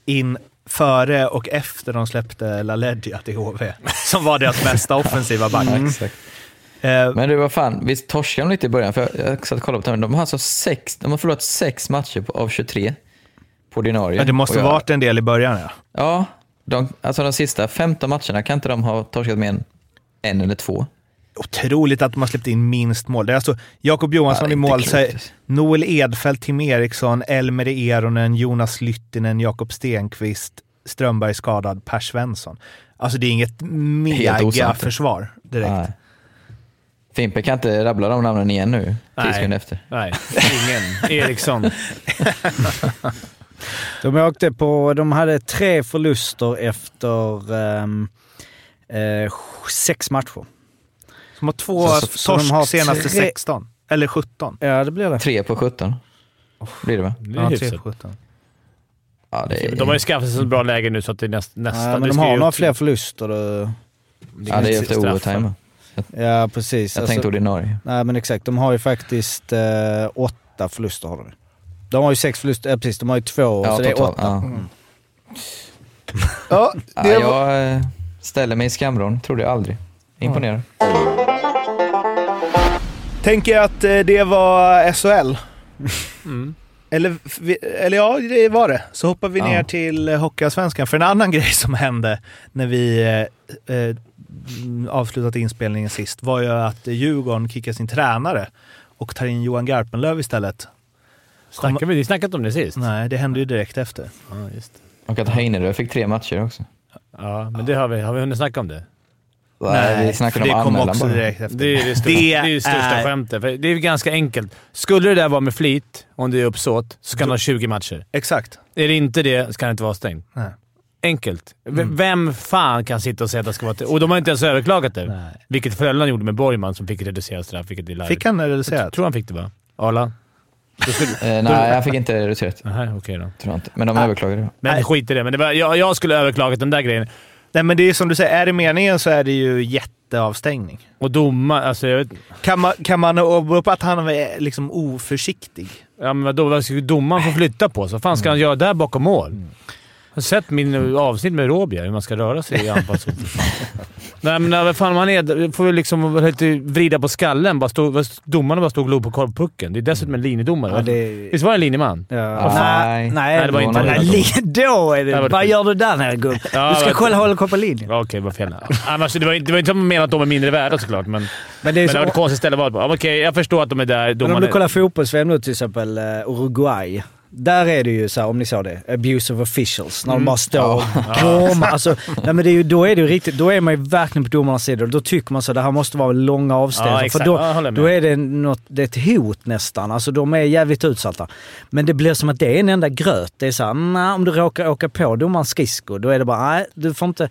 in före och efter de släppte Laledja till H V. Som var deras bästa offensiva back. Mm. Mm. Eh, men du, vad fan. Visst torskade de lite i början. För jag satt och kollade på dem. De har, alltså sex, de har förlorat sex matcher på, av tjugotre på ordinarie. Ja, det måste jag... ha varit en del i början. Ja, ja de, alltså de sista femton matcherna kan inte de ha torskat med en en eller två. Otroligt att de har släppt in minst mål. Det är alltså Jakob Johansson ja, i mål, Noel Edfeldt, Tim Eriksson, Elmer Eronen, Jonas Lyttinen, Jakob Stenqvist, Strömberg skadad, Per Svensson. Alltså det är inget mega försvar direkt. Nej. Fimpe kan inte rabbla de namnen igen nu. tio sekunder efter. Nej, ingen. Eriksson. de, åkte på, de hade tre förluster efter... Um, Eh, sex matcher. De har två så, så, torsk så har senaste tre... sexton eller sjutton. Ja, det blir det. tre på sjutton. Oh, blir det va? Det är ja, tre på sjutton. Ja, det är... De har ju skaffat sig ett bra läge nu så att det är näst, nästa. Ja, men de har några ut... fler förluster. Det... Det ja, det är efter overtime. Ja, precis. Jag alltså, tänkte ordinarie. Nej, men exakt. De har ju faktiskt eh, åtta förluster har de. De har ju sex förluster. Eh, precis, de har ju två. Ja, så det är åtta. Ja, mm. ja det är... Ja, jag... Ställer mig i skambron, trodde jag aldrig. Imponerar. Tänker jag att det var S H L. Mm. Eller, eller ja, det var det. Så hoppar vi ja. ner till Hockeyallsvenskan. För en annan grej som hände när vi eh, avslutat inspelningen sist var ju att Djurgården kickar sin tränare och tar in Johan Garpenlöv istället. Snackar vi snackat om det sist? Nej, det hände ju direkt efter. Ja, just det. Och att Heinerö fick tre matcher också. Ja, men det har vi, har vi hunnit snacka om det? Nej, vi snackar om det kom också bara. Direkt efter. Det är det, stora, det, är det största är... skämtet. För det är ganska enkelt. Skulle det där vara med flit, om det är uppsåt, så kan det ha tjugo matcher. Exakt. Är det inte det, så kan det inte vara stängd. Nej. Enkelt. V- mm. Vem fan kan sitta och säga att det ska vara... T- och de har inte ens överklagat det. Nej. Vilket Fröllan gjorde med Borgman som fick reducerat straff. Fick han reducerat? Jag tror han fick det, va? Arlan? eh, nej, jag fick inte reducerat. Nej, okej då. Tror inte. Men de ah. överklagade det. Men skit i det. Men det var, jag, jag skulle överklagat den där grejen. Nej, men det är som du säger. Är det meningen så är det ju jätteavstängning. Och domar, alltså jag vet... Kan man, kan man åberopa att han är liksom oförsiktig? Ja, men då ska ju domaren få flytta på. Så fan ska mm. han göra där bakom mål? Mm. Jag har sett min avsnitt med Robia, hur man ska röra sig i anpassning. Nej, men vad fan man är, får ju liksom lite vrida på skallen. Bara stå, domarna bara stod och glod på korvpucken. Det är dessutom en linjedomare. Ja, det... Visst var det en linjeman? Ja. Nej. Nej, det var inte en linjeman. Då är det... Vad gör du där när jag går upp? Ja, du ska själv hålla koll på linjen. Okej, okay, vad fel. Annars, det var inte, det var inte menat att de är mindre värda såklart. Men, men det är men så... det var ett konstigt ställe var det. Okej, okay, jag förstår att de är där. Domarna... Men om du kollar fotbollsvem nu till exempel Uruguay. Där är det ju så här, om ni sa det, abuse of officials. När de bara står och gormar. Alltså, nej, men det är ju, då är det ju riktigt, då är man ju verkligen på domarnas sida. Då tycker man så att det här måste vara långa avstånd. Ja, för då, ja, då är det, något, det är ett hot nästan. Alltså, de är jävligt utsatta. Men det blir som att det är en enda gröt. Det är så här, nah, om du råkar åka på domarens skridsko, då är det bara, nej, du får inte...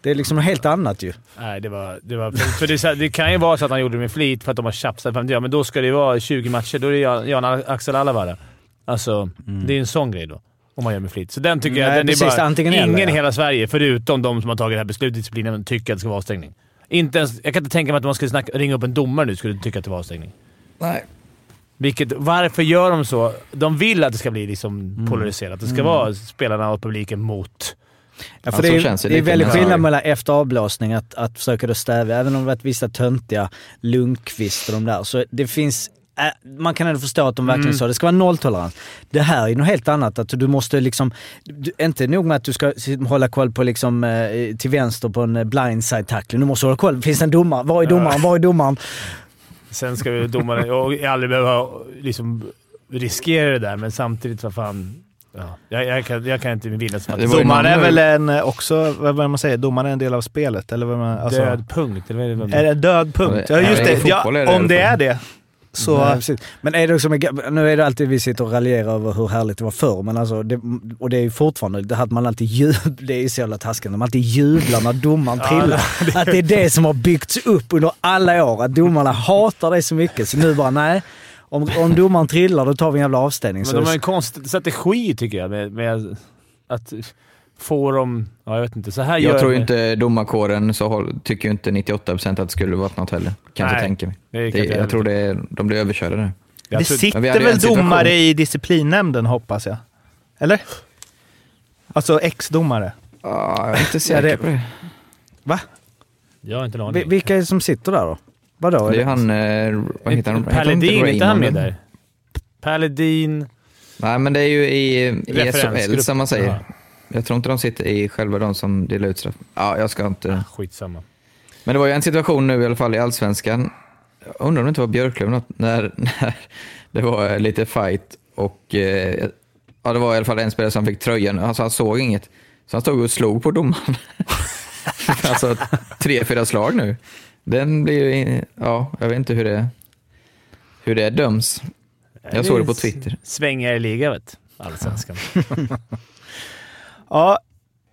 Det är liksom något helt annat ju. Nej, det var... Det, var, för det, här, det kan ju vara så att han gjorde det med flit för att de har tjapsat. Ja, men då ska det vara tjugo matcher. Då är det Jan, Jan Axel Allavara. Alltså, mm. det är en sån grej då. Om man gör med flit. Så den tycker Nej, jag... Den precis, är bara, ingen eller, ja. i hela Sverige, förutom de som har tagit det här beslutet i disciplinen, tycker att det ska vara avstängning. Inte ens, jag kan inte tänka mig att man skulle snacka, ringa upp en domare nu skulle tycka att det var avstängning. Nej. Vilket, varför gör de så? De vill att det ska bli liksom mm. polariserat. Det ska mm. vara spelarna och publiken mot... Ja, för ja, det, är, det, det är väldigt skillnad mellan efter avblåsning att, att försöka då stävja, även om det varit vissa töntiga Lundqvist och de där. Så det finns... Man kan ändå förstå att de verkligen mm. sa det ska vara nolltolerans. Det här är något helt annat. Att du måste liksom, du, inte nog med att du ska hålla koll på liksom, eh, till vänster på en blindside-tackling. Du måste hålla koll. Finns det en domare? Var är domaren? Var är domaren? Sen ska vi domaren. Jag aldrig behöva liksom, riskera det där. Men samtidigt, vad fan... Ja. Jag, jag, kan, jag kan inte vinna så att domaren är väl en också vad man säger domaren är en del av spelet eller vad man alltså, död punkt eller vad är det? Är det död punkt? Ja just det. Ja, om det är det. Så nej, men är det också nu är det alltid vi sitter och raljerar över hur härligt det var förr men alltså det, och det är ju fortfarande det hade man alltid jubl, det är ju så jävla taskigt man alltid jublar när domaren trillar att det är det som har byggts upp under alla år att domarna hatar det så mycket så nu bara nej. Om, om domaren trillar, då tar vi en jävla avstängning. Men så de har en konstig strategi, tycker jag, med, med att få dem... Ja, jag vet inte. Så här jag gör tror jag inte domarkåren så tycker ju inte nittioåtta procent att det skulle vara något heller. Kan nej, inte tänka mig. Det, det, jag heller. tror det, de blir överkörda nu. Det sitter väl domare i disciplinnämnden, hoppas jag. Eller? Alltså ex-domare. Ja, jag är inte säker på det. Va? Jag har inte någon. Vi, vilka är det som sitter där då? Vadå? Det är han... Eh, vad heter han? Paladin, inte han med där? Paladin... Nej, men det är ju i, i S H L som man säger. Ja. Jag tror inte de sitter i själva de som delar ut straff. Ja, jag ska inte... Ah, skitsamma. Men det var ju en situation nu i alla fall i Allsvenskan. Jag undrar om det inte var Björklöv något. När, när det var lite fight och... Eh, ja, det var i alla fall en spelare som fick tröjan. Alltså, han såg inget. Så han stod och slog på domaren. Alltså, tre, fyra slag nu. Den blir ju in... ja, jag vet inte hur det hur det döms. Jag såg det på Twitter. Svängar i liga, vet Allsvenskan. Ja,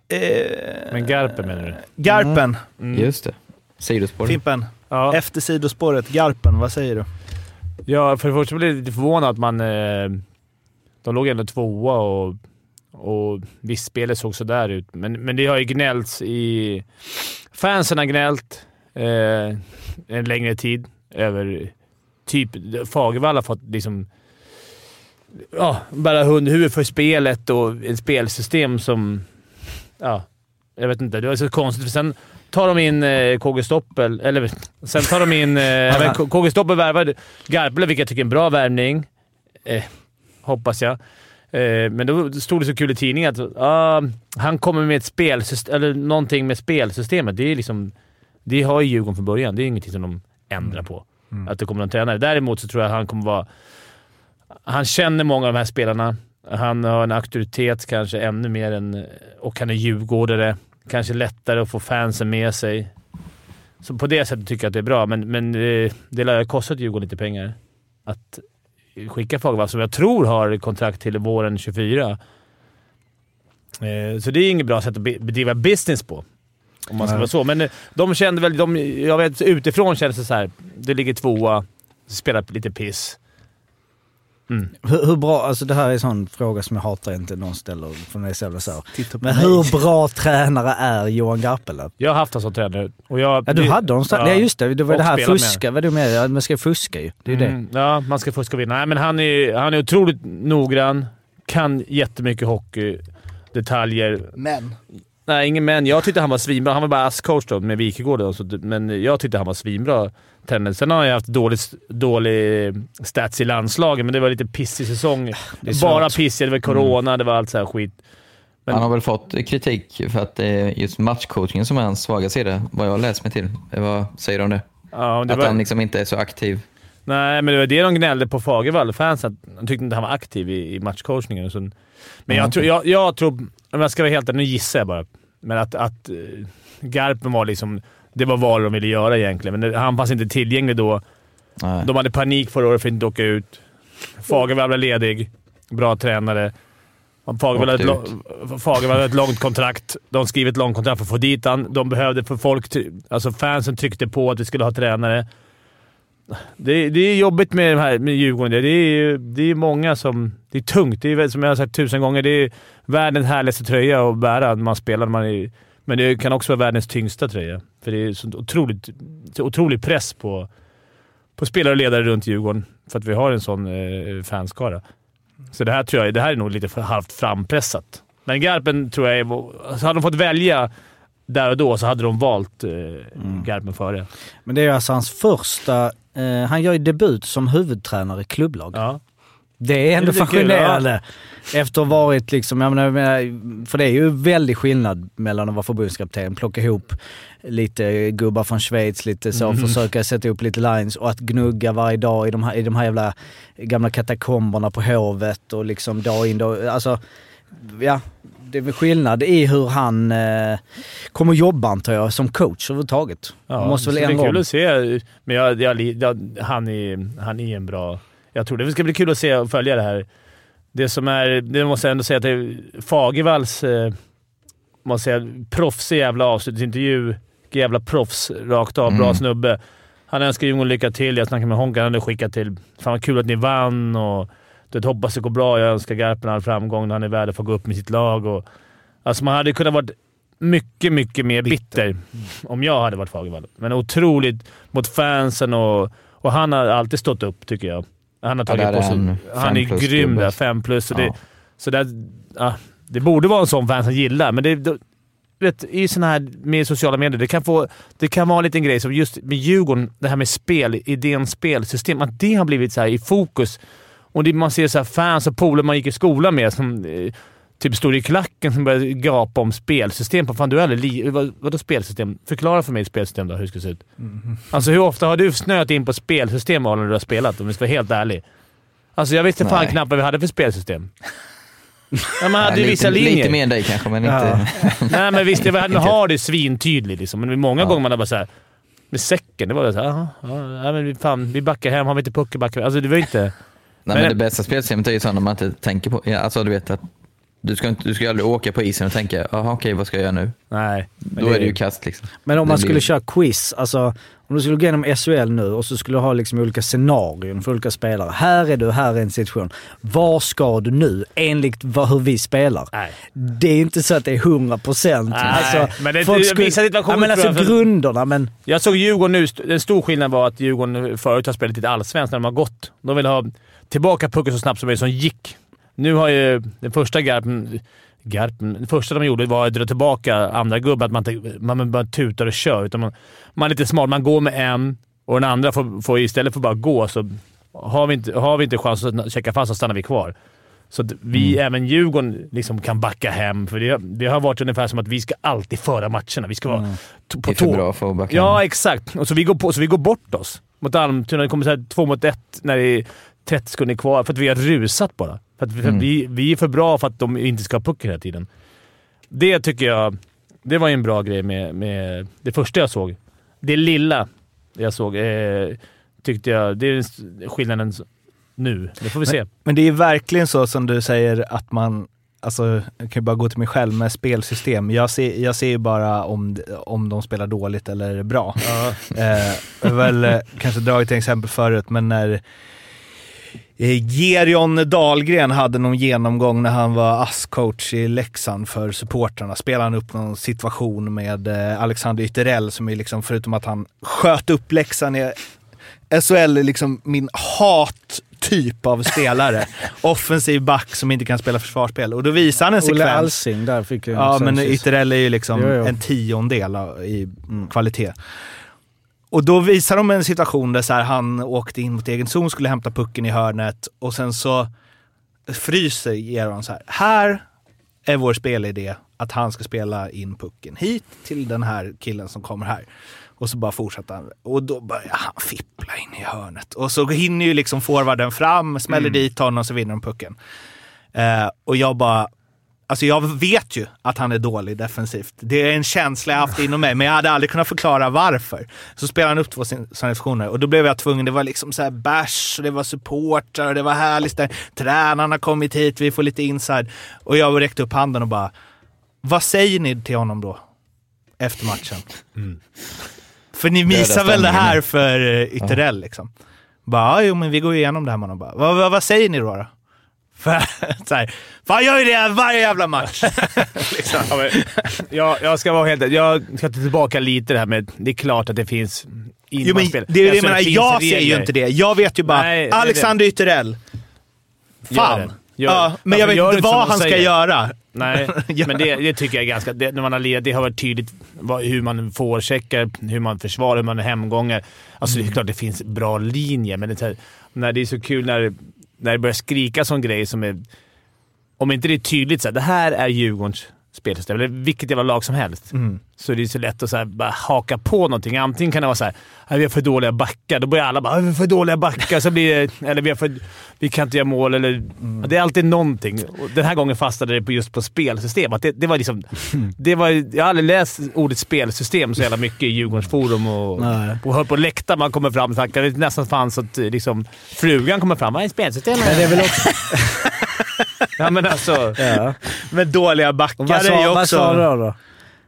eh... men Garpen menar du? Garpen. Mm. Just det. Sidospåret. Fimpen. Ja. Efter sidospåret Garpen, vad säger du? Ja, för först blir jag lite förvånad att man eh... de låg ändå tvåa och och visst spelet såg så där ut, men men det har ju gnällts i fansen har gnällt Eh, en längre tid över typ Fagervall har fått liksom ja, bara hundhuvud för spelet och ett spelsystem som ja, jag vet inte, det var så konstigt för sen tar de in eh, K G Stoppel eller sen tar de in eh, K G Stoppel värvade Garple, vilket jag tycker är en bra värvning eh, hoppas jag eh, men då stod det så kul i tidningen att ah, han kommer med ett spelsystem eller någonting med spelsystemet, det är liksom det har ju Djurgården från början. Det är ingenting som de ändrar på. Mm. Att det kommer någon tränare. Däremot så tror jag att han kommer vara... Han känner många av de här spelarna. Han har en auktoritet kanske ännu mer än... Och han är djurgårdare. Kanske lättare att få fansen med sig. Så på det sättet tycker jag att det är bra. Men, men det, det har kostat Djurgården lite pengar. Att skicka Fagervall som jag tror har kontrakt till våren tjugofyra. Så det är inget bra sätt att bedriva business på. Om man ska vara så. Men de kände väl, de, jag vet, utifrån kändes det så här. Det ligger tvåa, spelar lite piss. Mm. Hur, hur bra, alltså det här är en sån fråga som jag hatar inte någon ställer från mig själv så. Men hur bra tränare är Johan Garpelöv? Jag har haft en sån tränare. Och jag, ja, du det, hade någonstans. Ja, just det, det var det här fuska. Vad du menar? Man ska fuska ju. Det är ju mm, det. Ja, man ska fuska och vinna. Nej, men han är, han är otroligt noggrann. Kan jättemycket hockey. detaljer. Men... Nej, ingen men. Jag tyckte han var svinbra. Han var bara asscoach då med Wikegården. Men jag tyckte han var svinbra. Tennis. Sen har jag haft dålig, dålig stats i landslagen. Men det var lite pissig säsong. Bara pissig. Det var corona. Mm. Det var allt så här skit. Men... Han har väl fått kritik för att det är just matchcoachingen som är hans svaga sida. Vad jag läst mig till. Vad säger du om det? Ja, det var... Att han liksom inte är så aktiv. Nej, men det var det de gnällde på Fagervall. Fans att de tyckte inte han var aktiv i, i matchcoachningen. Och så... Men mm. jag tror... Jag, jag tror... Om jag ska vara helt, nu gissar jag bara. Men att, att Garpen var liksom, det var vad de ville göra egentligen. Men han fanns inte tillgänglig då. Nej. De hade panik förra året för att inte åka ut. Fagervall var ledig. Bra tränare. Fagervall hade ett, lo- ett långt kontrakt. De skrev ett långt kontrakt för att få dit han. De behövde för folk, alltså fansen tryckte på att vi skulle ha tränare. Det, det är jobbigt med, det här, med Djurgården. Det är, det är många som... Det är tungt. Det är, som jag har sagt tusen gånger, det är världens härligaste tröja att bära när man spelar. Man är, men det kan också vara världens tyngsta tröja. För det är så otroligt, så otrolig press på, på spelare och ledare runt Djurgården. För att vi har en sån eh, fanskara. Så det här tror jag det här är nog lite för halvt frampressat. Men Garpen tror jag... Hade de fått välja... Där och då så hade de valt eh, mm. Garpen före. Men det är ju alltså hans första... Eh, han gör ju debut som huvudtränare i klubblag. Ja. Det är ändå fascinerande. Ja. Efter att ha varit liksom... Jag menar, för det är ju väldigt skillnad mellan att vara förbundskapten, plocka ihop lite gubbar från Schweiz, lite så, mm. försöka sätta upp lite lines och att gnugga varje dag i de här, i de här jävla gamla katakomberna på Hovet och liksom dag in dag... Alltså, ja... Det är väl skillnad i hur han eh, kommer jobba, antar jag, som coach överhuvudtaget. Ja, måste väl det är kul att se. Men jag, jag, jag, han, är, han är en bra... Jag tror det ska bli kul att se och följa det här. Det som är... Det måste jag ändå säga att det är Fagervalls eh, måste säga, proffs i jävla avslutningsintervju. Jävla proffs, rakt av, mm. bra snubbe. Han önskar Djurgården lycka till. Jag snackade med Honka, han hade skickat till. Fan vad kul att ni vann och... Det hoppas det går bra. Jag önskar Garpen all framgång när han är värd att få gå upp med sitt lag. Och, alltså man hade kunnat vara mycket, mycket mer bitter, bitter om jag hade varit Fagervall. Men otroligt mot fansen och, och han har alltid stått upp, tycker jag. Han har tagit på sig. Han, han är grym där, fem plus. Och det, ja. Så där, ja, det borde vara en sån fan som gillar. Men det, det, vet, i såna här med sociala medier, det kan, få, det kan vara en liten grej som just med Djurgården, det här med spel, idén, spelsystem, att det har blivit så här i fokus. Och det, man ser så här fans och poler man gick i skolan med som eh, typ stod i klacken som började gapa om spelsystem. På, fan, du är aldrig li- vad, vadå spelsystem? Förklara för mig spelsystem då, hur ska det se ut? Mm. Alltså hur ofta har du snöat in på spelsystem när du har spelat, om vi ska vara helt ärlig? Alltså jag visste fan knappt vad vi hade för spelsystem. Ja, man hade ju vissa lite, linjer. Lite mer än dig kanske, men inte... Ja. Nej, men visst, vi har det svintydligt liksom. Men många ja. gånger man har bara så här... Med säcken, det var så här... Aha, ja, men fan, vi backar hem, har vi inte pucken backar. Alltså det var inte... Nej, men, men det bästa spelsystemet är ju sådant man inte tänker på. Ja, alltså du vet att du ska, inte, du ska aldrig åka på isen och tänka jaha, okej, vad ska jag göra nu? Nej. Då det... är det ju kast liksom. Men om det man skulle blir... köra quiz, alltså om du skulle gå igenom S H L nu och så skulle du ha liksom olika scenarion för olika spelare. Här är du, här är en situation. Vad ska du nu enligt vad, hur vi spelar? Nej. Det är inte så att det är hundra procent. Nej, alltså, men det skulle... ja, men alltså grunderna. Men... Jag såg Djurgården nu, en stor skillnad var att Djurgården förut har spelat lite allsvenskt när de har gått. De vill ha... Tillbaka pucken så snabbt som möjligt som gick. Nu har ju den första Garpen... Garpen det första de gjorde var att dra tillbaka andra gubben. Att man inte man bara tutar och kör. Utan man, man är lite smart. Man går med en och den andra får, får istället för bara gå. Så har vi inte, har vi inte chans att checka fast så stannar vi kvar. Så att vi, mm. även Djurgården, liksom kan backa hem. För det, det har varit ungefär som att vi ska alltid föra matcherna. Vi ska vara mm. t- på tå. Det är för bra för att backa hem. Ja, exakt. Och så vi går, på, så vi går bort oss. Mot Almtuna, det kommer så här två mot ett när det är trettio sekunder kvar för att vi har rusat bara. För att vi, mm. vi, vi är för bra för att de inte ska ha pucken hela tiden. Det tycker jag, det var ju en bra grej med, med det första jag såg. Det lilla jag såg eh, tyckte jag, det är skillnaden nu. Det får vi se. Men, men det är verkligen så som du säger att man, alltså jag kan ju bara gå till mig själv med spelsystem. Jag ser, jag ser ju bara om, om de spelar dåligt eller bra. Ja. eh, jag har väl kanske dragit ett exempel förut, men när Gerion Dahlgren hade någon genomgång när han var asscoach i Leksand för supportrarna. Spelade han upp någon situation med Alexander Ytterell som är liksom, förutom att han sköt upp Leksand i S H L, liksom min hat typ av spelare. Offensiv back som inte kan spela försvarsspel. Och då visar han en sekvens. Olle Alsing, där fick jag. Ja, men Ytterell är ju liksom jo, jo. en tiondel i kvalitet. Och då visar de en situation där så här, han åkte in mot egen zon, skulle hämta pucken i hörnet och sen så fryser Geron så här. Här är vår spelidé att han ska spela in pucken hit till den här killen som kommer här. Och så bara fortsätter han. Och då börjar han fippla in i hörnet. Och så hinner ju liksom forwarden fram, smäller mm. dit honom och så vinner de pucken. Eh, och jag bara... Alltså jag vet ju att han är dålig defensivt. Det är en känsla jag haft inom mig. Men jag hade aldrig kunnat förklara varför. Så spelade han upp två situationer. Och då blev jag tvungen. Det var liksom så här bash. Och det var supportrar. Och det var härligt. Där. Tränarna har kommit hit. Vi får lite inside. Och jag räckte upp handen och bara... Vad säger ni till honom då? Efter matchen. Mm. För ni missar väl det här för Ytterell ja. liksom. Bara, jo men vi går igenom det här man. Och bara, vad, vad, vad säger ni då då? För så här, fan gör ju det varje jävla match. liksom. ja, men, jag, jag ska vara helt jag ska ta tillbaka lite det här med det är klart att det finns inmarspel. Jo, men det är det jag menar, jag ser ju inte det. Jag vet ju bara, nej, Alexander det. Ytterell. Fan. Gör, ja, men jag vet inte vad han ska göra. Nej, men det, det tycker jag är ganska... Det, när man har lirat, det har varit tydligt vad, hur man får checkar, hur man försvarar, hur man hemgångar. Alltså mm. det är klart det finns bra linjer, men det är, när det är så kul när, när det börjar skrika sån grej som är... Om inte det är tydligt så här, det här är Djurgårdens spelsystem, eller vilket jävla lag som helst. Mm. Så det är så lätt att så här, bara haka på någonting. Antingen kan det vara så här, vi har för dåliga backar. Då börjar alla bara, vi har för dåliga backar. Så blir det, eller vi, har för, vi kan inte göra mål. Eller, mm. Det är alltid någonting. Och den här gången fastnade det på just på spelsystem. Att det, det var liksom, det var, jag har aldrig läst ordet spelsystem så jävla mycket i Djurgårdens forum. Och, och hör på läktaren man kommer fram. Tack, det nästan fanns att liksom, frugan kommer fram. Vad är spelsystem? Men det är väl också... ja, men alltså... Ja. Med dåliga backar vad sa, är ju också... Vad sa du då då?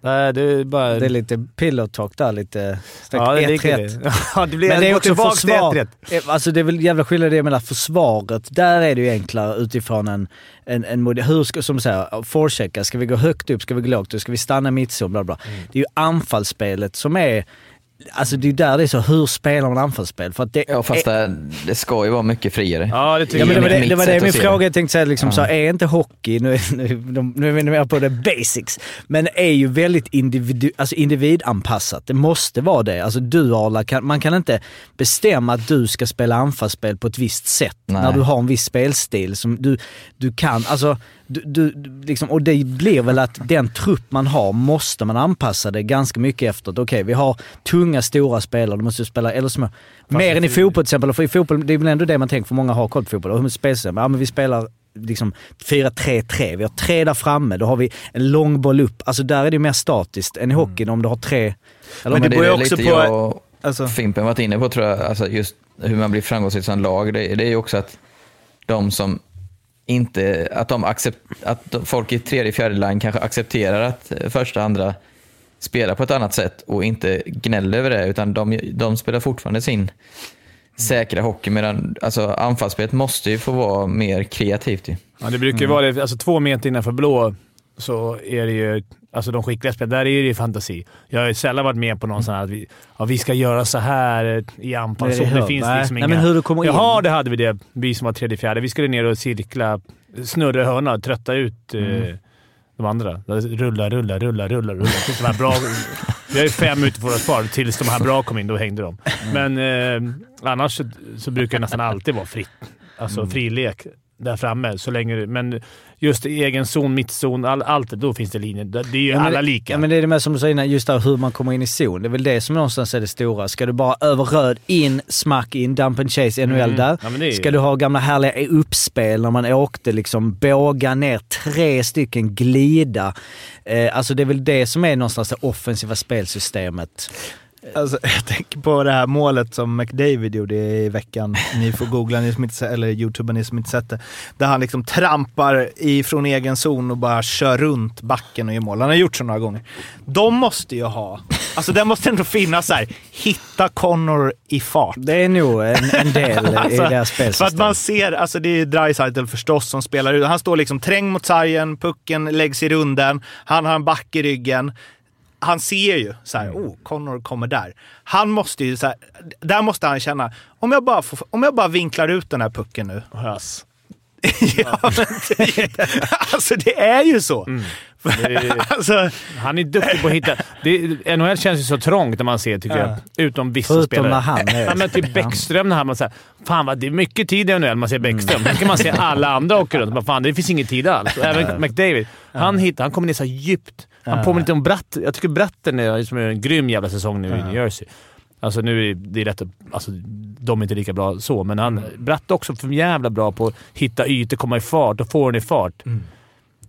Nej, det är bara... Det är lite pillow talk där, lite... Ja, det är ja, det blir men det är också försvar... Alltså det är väl jävla skillnad det mellan försvaret. Där är det ju enklare utifrån en... en, en hur ska, som så här, forechecka. Ska vi gå högt upp, ska vi gå lågt upp, ska vi stanna mitt så, bla bla. Mm. Det är ju anfallsspelet som är... Alltså det är där det är så, hur spelar man anfallsspel? För att det ja, fast är... det ska ju vara mycket friare. Ja, det tycker jag. Ja, men det, det, det var det min fråga, jag tänkte säga liksom, ja. Så är inte hockey, nu nu, nu, nu är vi mer på det basics, men är ju väldigt individu, alltså individanpassat. Det måste vara det. Alltså du alla kan, man kan inte bestämma att du ska spela anfallsspel på ett visst sätt. Nej. När du har en viss spelstil som du, du kan, alltså Du, du, liksom, och det blir väl att den trupp man har måste man anpassa det ganska mycket efter. Okej, okay, vi har tunga, stora spelare, de måste spela eller små. Mer än i fotboll till exempel, för i fotboll, det är väl ändå det man tänker, för många har koll på fotboll. Och hur spelar det? Ja, men vi spelar liksom fyra tre tre, vi har tre där framme, då har vi en lång boll upp. Alltså där är det mer statiskt än i hockeyn om du har tre. Eller men det beror ju också på... Jag, alltså. Fimpen varit inne på, tror jag, alltså just hur man blir framgångsrik som lag, det, det är ju också att de som inte att de accept, att folk i tredje fjärde line kanske accepterar att första andra spelar på ett annat sätt och inte gnäller över det, utan de, de spelar fortfarande sin säkra hockey, medan alltså anfallsspelet måste ju få vara mer kreativt ju. Ja, det brukar ju vara det, alltså två meter innanför blå så är det ju alltså de skickliga spelarna, där är det ju fantasi. Jag har ju sällan varit med på någon sån här att vi, ja, vi ska göra så här i anpass. Det, det finns liksom inga... Nej, men hur du kommer in. Jaha, det hade vi det. Vi som var tredje fjärde. Vi skulle ner och cirkla, snurra hörna, trötta ut mm. eh, de andra. Rulla, rulla, rulla, rulla, rulla. Tills de här bra... Vi har ju fem ute på våra spar. Tills de här bra kom in, då hängde de. Mm. Men eh, annars så, så brukar det nästan alltid vara fritt. Alltså mm. frilek där framme så länge, men just egen zon, mittzon, all, allt då finns det linjer, det är ju ja, alla lika. Ja, men det är det med som du sa innan, just där hur man kommer in i zon, det är väl det som någonstans är det stora. Ska du bara över röd, in, smack in, dump and chase, N H L mm. där ja, är... Ska du ha gamla härliga uppspel när man åkte liksom, båga ner tre stycken, glida eh, alltså det är väl det som är någonstans det offensiva spelsystemet. Alltså, jag tänker på det här målet som McDavid gjorde i veckan. Ni får googla, ni som inte, eller youtuba, ni som inte sett det. Där han liksom trampar ifrån egen zon och bara kör runt backen och gör mål. Han har gjort så några gånger. De måste ju ha... Alltså den måste ändå finnas så här. Hitta Connor i fart. Det är nog en, en del alltså, i deras spelsystem. För att man ser, alltså det är ju Draisaitl förstås som spelar ut. Han står liksom träng mot sargen, pucken läggs i runden. Han har en back i ryggen. han ser ju så här, oh, Connor kommer där. Han måste ju så här, där måste han känna, om jag bara får, om jag bara vinklar ut den här pucken nu. Yes. Ja, men det, alltså det är ju så. Mm. Är, alltså, han är duktig på att hitta det, N H L känns ju så trångt när man ser, tycker ja. jag. Utom vissa Förutom spelare. När han är. Ja, men typ Bäckström, när han, man säger, fan vad det är mycket tid i N H L, man ser Bäckström. Mm. Då kan man se alla andra åker runt. Men fan, det finns ingen tid alls. Även McDavid. Han hittar, han kommer ner så djupt. Han påminner lite om Bratt. Jag tycker Bratten är som en grym jävla säsong nu i New Jersey. Alltså nu är det rätt, alltså de är inte lika bra så, men han Bratt också för jävla bra på att hitta ytor, komma i fart och få den i fart. Mm.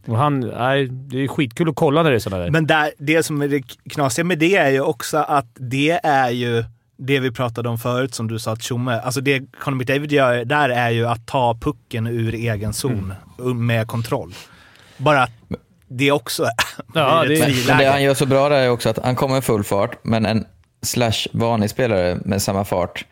Och han, nej, det är skitkul att kolla när det är sådana där. Men där, det som är det knasiga med det är ju också att det är ju det vi pratade om förut, som du sa att Tjomme, alltså det Conor McDavid gör där är ju att ta pucken ur egen zon mm. med kontroll. Bara att det också är ja, det, men, men det han gör så bra där är också att han kommer i full fart, men en slash vanlig spelare med samma fart.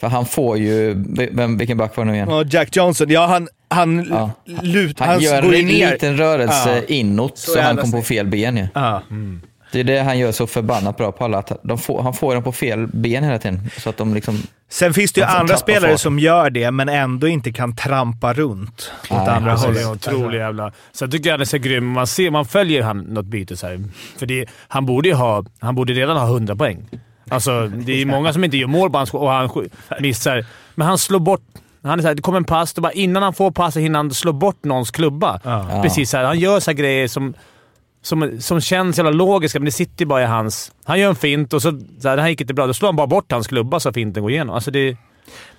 För han får ju vem, vilken back var nu igen? Ja, Jack Johnson. Ja, han han ja. Lut han, han gör en liten rörelse ja. inåt så, så han kom på fel ben ju. Ja. Mm. Det är det han gör så förbannat bra på alla, att de får, han får den på fel ben hela tiden så att de liksom. Sen finns det ju andra spelare fart. som gör det men ändå inte kan trampa runt åt ah, andra hållet. Det är otroligt jävla. Så jag tycker jag det är så grym. Man ser, man följer han något byte så här. För det, han borde ju ha, han borde redan ha hundra poäng. Alltså det är många som inte gör mål bara och han missar, men han slår bort. Han är så här, det kommer en pass och bara innan han får passen hinner han slå bort någons klubba. Ah. Precis så här. Han gör så här grejer som Som, som känns jävla logiska, men det sitter bara i hans... Han gör en fint och så... så här, det här gick inte bra. Då slår han bara bort hans klubba så finten går igenom. Alltså det...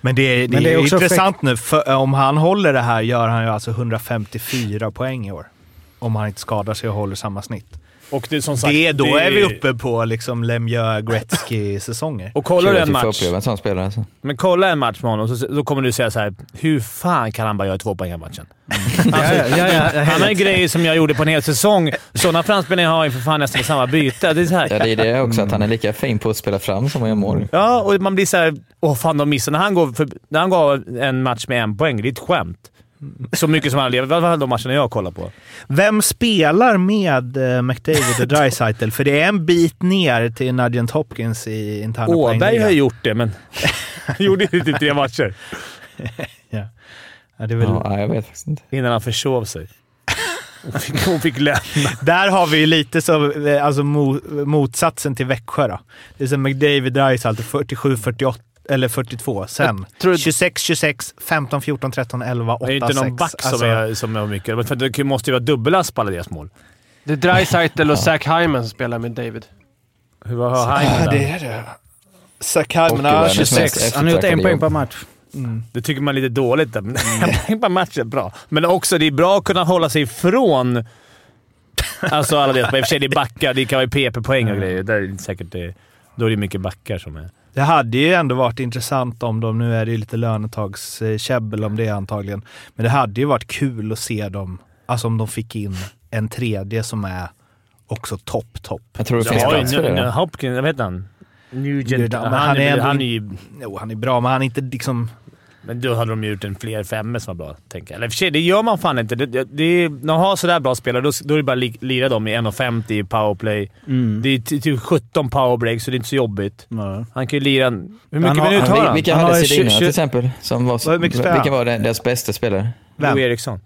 Men det är, det men det är, är intressant nu. För om han håller det här gör han ju alltså hundrafemtiofyra poäng i år. Om han inte skadar sig och håller samma snitt. Och det, som sagt, det då det... är vi uppe på liksom Lemieux, Gretzky-säsonger. Och kollar du en match... En alltså. Men kolla en match med honom så, så kommer du säga så här: hur fan kan han bara göra två poäng i matchen? Mm. Alltså, ja, ja, ja, ja, han har en grej som jag gjorde på en hel säsong. Sådana framspelningar har ju för fan nästan samma byte. Det är, så här. Ja, det, är det också, att han är lika fin på att spela fram som han gör mål. Ja, och man blir så här: åh fan, de missar. När han går, för, när han går en match med en poäng, det är ett skämt. Så mycket som han lever. Vad var de matcherna jag kollar på? Vem spelar med McDavid och Draisaitl? För det är en bit ner till Nugent Hopkins i interna poäng. Åberg har gjort det, men gjorde ju typ tre matcher. Ja. Ja, det är väl... ja, jag vet faktiskt inte. Innan han försov sig. Hon fick, hon fick lämna. Där har vi lite så, alltså, motsatsen till Växjö då. Det är som McDavid Draisaitl fyrtiosju fyrtioåtta. Eller fyrtiotvå, sen tjugosex, tjugosex, femton, fjorton, tretton, elva, åtta, sex. Det är inte någon back som är, som är mycket. För det måste ju vara dubbelast på alla deras mål. Det är Draisaitl och Zach Hyman som spelar med David. Hur var Hyman? Det är det. Zach Hyman har tjugosex. Han har gjort en poäng per match. Mm. Det tycker man är lite dåligt. En poäng per match är bra. Men också det är bra att kunna hålla sig ifrån alltså alla deras. I och för sig det är backar, det kan vara P P-poäng och grejer. Där är det säkert det, då är det mycket backar som är... Det hade ju ändå varit intressant om de, nu är det ju lite lönetagskäbbel om det antagligen, men det hade ju varit kul att se dem, alltså om de fick in en tredje som är också topp, topp. Jag tror det finns plats för det. Hopkins, jag vet han. Nugent, han är bra, men han är inte liksom... Men då hade de gjort en fler fem som var bra, tänker jag. Eller för sig, det gör man fan inte. Det, det, det, när de har sådär bra spelare, då, då är det bara li, lira dem i en femtio i powerplay. Mm. Det är typ sjutton powerbreak, så det är inte så jobbigt. Mm. Han kan ju lira... Hur mycket han minut har han? Vilka han hade Sedina till exempel? Som var, vilka var deras bästa spelare? Louis Eriksson.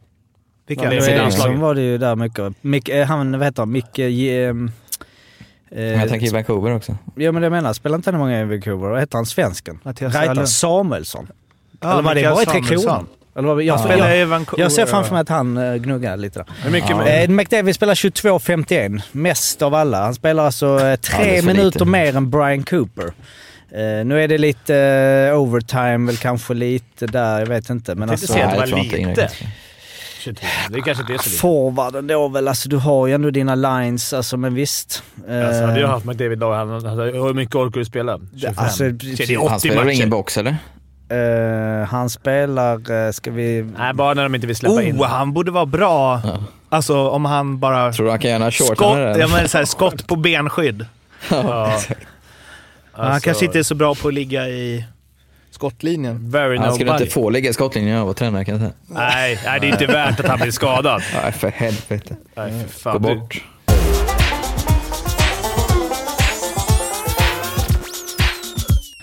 Vilka? Louis Eriksson var det ju där mycket. Mick, han, vad heter han? Mick... Ge, Eh, jag tänker i Vancouver också. Ja, men det menar, spelar inte han många i Vancouver? Vad heter han svensken? Rajtan Samuelsson. Ja, eller vad det var i Tre Kronor. Eller vad, jag, spelar, jag, jag ser framför mig att han gnuggar lite. Ja. Eh, McDavid spelar tjugotvå femtioett, mest av alla. Han spelar alltså tre ja, minuter lite. Mer än Brian Cooper. Eh, nu är det lite eh, overtime, väl kanske lite där, jag vet inte. Men jag alltså, inte se att det var lite. Det kanske inte är så lite. Forwarden då väl, alltså, du har ju ändå dina lines, alltså, men visst. Alltså, hade jag haft McDavid då, han, alltså, hur mycket orkar du spela? Alltså, han spelar ingen box, eller? Uh, han spelar uh, ska vi... Nej, bara när de inte vill släppa oh, in. Han borde vara bra. Ja. Alltså om han bara... Tror du han kan gärna skott, ja, men så här, skott på benskydd. Ja. Ja. Alltså... Han kanske inte är så bra på att ligga i skottlinjen. Very han skulle nobody. Inte få ligga i skottlinjen när jag var tränare, kan jag säga. Nej, nej, det är inte värt att han blir skadad. Nej, för helvete. Nej, för fan. Gå bort. Du...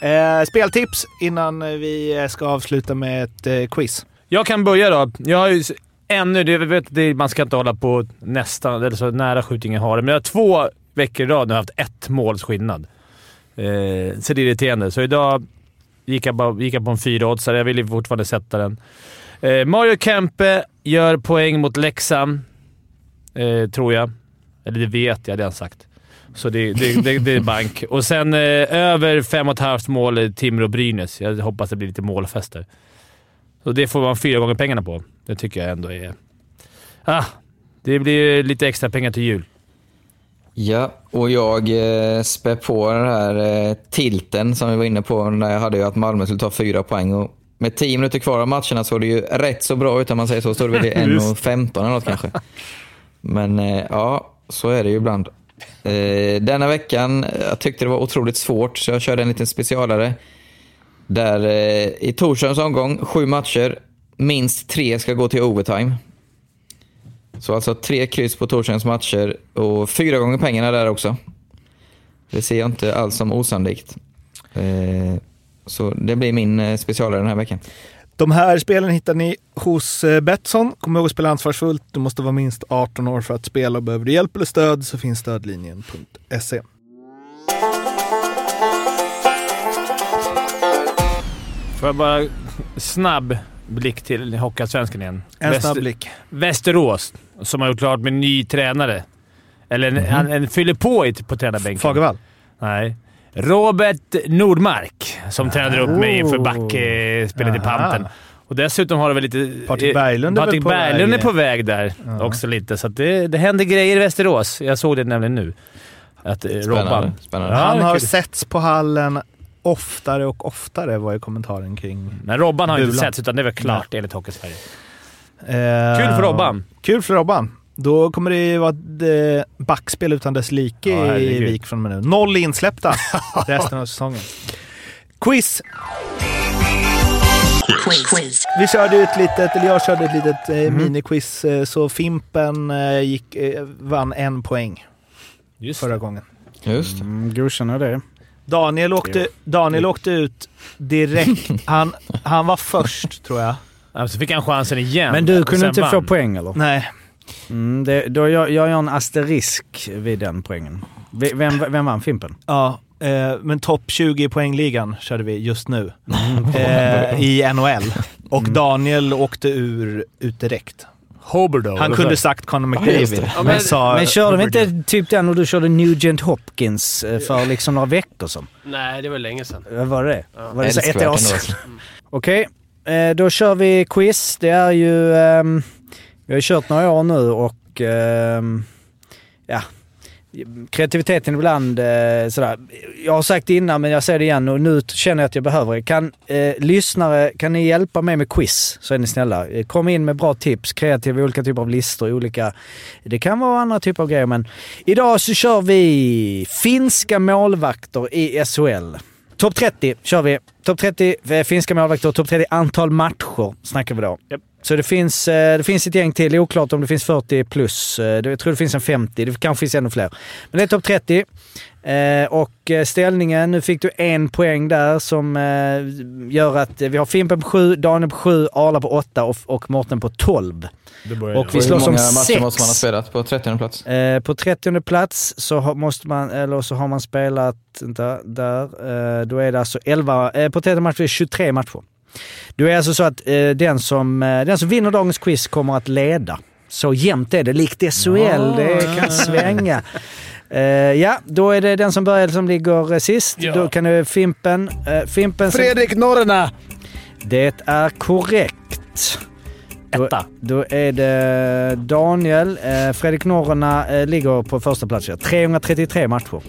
Eh, speltips innan vi ska avsluta med ett eh, quiz. Jag kan börja då. Jag har ju ännu, det, vet, det, man ska inte hålla på nästan, eller så nära skjutningen har det. Men jag har två veckor i rad nu har haft ett måls skillnad. Eh, så det är irriterande. Så idag gick jag, bara, gick jag på en fyra-oddsare. Jag ville fortfarande sätta den. Eh, Mario Kempe gör poäng mot Leksand. Eh, tror jag. Eller det vet jag, det har sagt. Så det, det, det, det är bank. Och sen eh, över fem och ett halvt mål Timrå Brynäs. Jag hoppas det blir lite målfester. Så det får man fyra gånger pengarna på. Det tycker jag ändå är... Ah, det blir lite extra pengar till jul. Ja, och jag eh, spär på den här eh, tilten som vi var inne på när jag hade ju att Malmö skulle ta fyra poäng. Och med tio minuter kvar av matcherna såg det ju rätt så bra ut, om man säger så. Står det väl i en femton eller något kanske. Men eh, ja, så är det ju ibland. Eh, denna veckan, jag tyckte det var otroligt svårt så jag körde en liten specialare. Där eh, i torsdagens omgång, sju matcher, minst tre ska gå till overtime. Så alltså tre kryss på torsdagens matcher och fyra gånger pengarna där också. Det ser jag inte alls som osannolikt. Eh, så det blir min specialare den här veckan. De här spelen hittar ni hos Betsson. Kom ihåg att spela ansvarsfullt. Du måste vara minst arton år för att spela och behöver du hjälp eller stöd så finns stödlinjen punkt se. Får jag bara snabb blick till Hockeyallsvenskan igen? En Väster- snabb blick. Västerås, som har gjort klart med ny tränare. Eller en, mm. en, en fyller på på tränarbänken. Fagervall? Nej. Robert Nordmark som ah, tränade upp mig inför backspelet i Panten. Och dessutom har det väl lite... Patrik Berglund, Patrik är, Berglund är på väg där ah. också lite. Så att det, det händer grejer i Västerås. Jag såg det nämligen nu. Att spännande, spännande. Ja, han har setts på hallen oftare och oftare var ju kommentaren kring... Men Robban har ju inte setts utan det är väl klart enligt Hockeysverige. Eh, kul för Robban. Kul för Robban. Då kommer det ju vara backspel utan dess like ja, i Vik från nu. Noll insläppta resten av säsongen. Quiz. Quiz, quiz. Vi körde ut litet, eller jag körde ett litet mm. mini-quiz. Så Fimpen gick, vann en poäng Just. förra gången. Just mm, godkänner det. Daniel åkte, Daniel åkte ut direkt. Han, han var först, tror jag. Så fick han chansen igen. Men du kunde inte vann. få poäng, eller? Nej. Mm, det, då jag, jag gör en asterisk vid den poängen. Vem, vem vann Fimpen? Ja, eh, men topp tjugo i poängligan körde vi just nu eh, i N H L. Och mm. Daniel åkte ur ut direkt. Hoberdo, han kunde sagt Conor McDavid. Ja, men, men, sa, men körde vi inte typ den och du körde Nugent Hopkins för liksom några veckor sedan? Nej, det var länge sedan. Vad var det? Ja. Var det så ett år sedan? Mm. Okej, okay, eh, då kör vi quiz. Det är ju... Ehm, jag har kört några år nu och eh, ja, kreativiteten ibland eh, sådär. Jag har sagt innan men jag säger det igen och nu känner jag att jag behöver det. Kan eh, lyssnare, kan ni hjälpa mig med quiz så är ni snälla. Kom in med bra tips, kreativa olika typer av listor, olika, det kan vara andra typer av grejer men idag så kör vi finska målvakter i S H L. Topp trettio kör vi. Topp trettio finska målvakter, topp trettio antal matcher snackar vi då. Yep. Så det finns, det finns ett gäng till. Det är oklart om det finns fyrtio plus. Jag tror det finns en femtio. Det kanske finns ännu fler. Men det är topp trettio. Och ställningen, nu fick du en poäng där som gör att vi har Fimpen på sju, Daniel på sju, Arla på åtta och Mårten på tolv. Och vi slår som sex. Hur många matcher måste man ha spelat på trettionde plats? På trettionde plats så måste man, eller så har man spelat där. Då är det alltså elva. På trettonde match är det tjugotre matcher. Du är alltså så att eh, den, som, eh, den som vinner dagens quiz kommer att leda. Så jämnt är det, likt S H L, oh, det kan svänga. eh, ja, då är det den som börjar som ligger sist. Ja. Då kan du Fimpen. Eh, Fimpen Fredrik som... Norrna! Det är korrekt. Etta. Då, då är det Daniel. Eh, Fredrik Norrna eh, ligger på första plats. trehundratrettiotre matcher.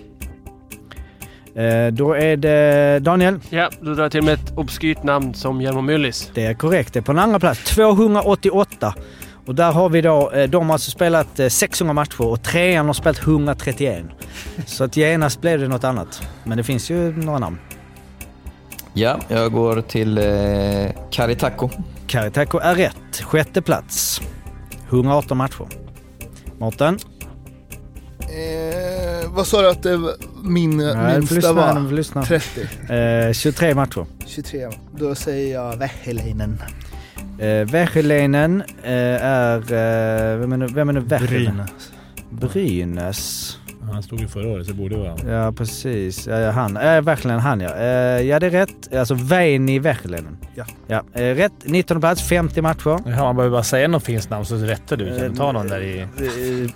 Då är det Daniel. Ja, du drar till med ett obskyrt namn som Jarmo Mullis. Det är korrekt, det är på en andra plats. tvåhundraåttioåtta. Och där har vi då, de har alltså spelat sexhundra matcher och trean har spelat etthundratrettioett. Så att genast blev det något annat. Men det finns ju några namn. Ja, jag går till eh, Karitako. Karitako är rätt, sjätte plats. etthundraarton matcher. Mårten? Eh, vad sa du att det var min Nej, minsta lyssna, var? Lyssna. trettio. Eh, tjugotre matcher. tjugotre. Då säger jag Väheleinen. Eh, Väheleinen eh, är... Eh, vem är nu, vem är nu Väheleinen? Brynäs. Brynäs. Han stod ju förra året så borde det vara. Ja, precis. Ja, han. Eh, Väheleinen, han ja. Eh, ja, det är rätt. Alltså Väini Väheleinen. Ja. ja eh, rätt. nitton plats, femtio matcher. Ja, man behöver bara säga någon finns namn så rättar du. Kan eh, du ta någon där i... Eh,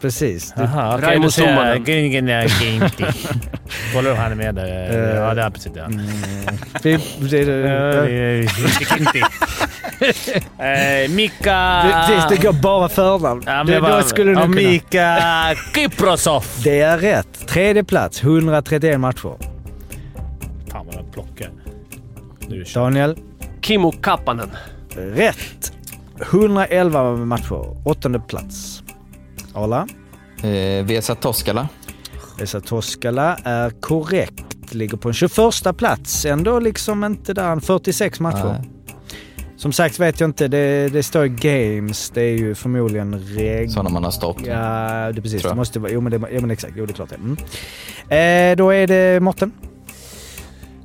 precis. Jaha, okej. Raimo Summanen. Kollar du han med där? Ja, det är precis det. Eh, Mika... Det, det går bara förnamn. Ja, det, bara, då skulle du kunna... Mika Kyprosov. Det är rätt. Tredje plats, etthundratrettioen matcher. Fan vad jag plockar. Daniel. Kimmo Kapanen. Rätt. etthundraelva matcher. Åttonde plats. Arla. Eh, Vesa Toskala. Vesa Toskala är korrekt. Ligger på en tjugoförsta plats. Ändå liksom inte där. En fyrtiosex matcher. Nej. Som sagt vet jag inte, det, det står games, det är ju förmodligen regler. Sådana man har stått. Ja, det precis. Det måste vara, jo men, det, jo men exakt, jo det är klart det. Mm. Eh, då är det Mårten.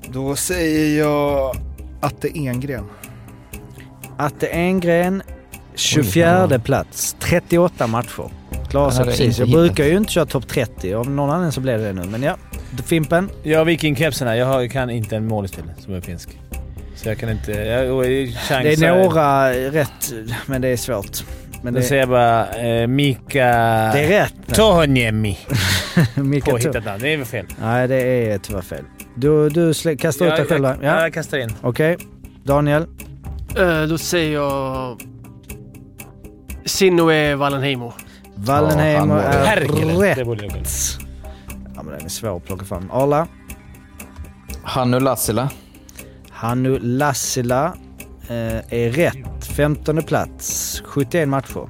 Då säger jag Atte Engren. Atte Engren, tjugofjärde Oj, plats, trettioåtta matcher. Klar sig precis, jag brukar ju inte köra topp trettio, av någon annan så blev det nu. Men ja, Fimpen. Ja, vikingkepsen här, jag kan inte en målstil som är finsk. Så jag kan inte... Jag, det är några rätt, men det är svårt. Men det säger jag bara eh, Mika... Det är rätt. Tohonjemi. Mika Tohonjemi. Det är väl fel? Nej, det är tyvärr fel. Du, du slä, kastar jag, ut dig själv. Ja, jag kastar in. Okej. Okay. Daniel? Uh, då säger jag... Sinnoe Wallenheimo. Wallenheimo oh, är Herkel. Rätt. Det borde jag kunna. Ja, men den är svår att plocka fram. Arla? Hannu Lassila. Hannu Lassila eh, är rätt. femtonde plats. sjuttioen matcher.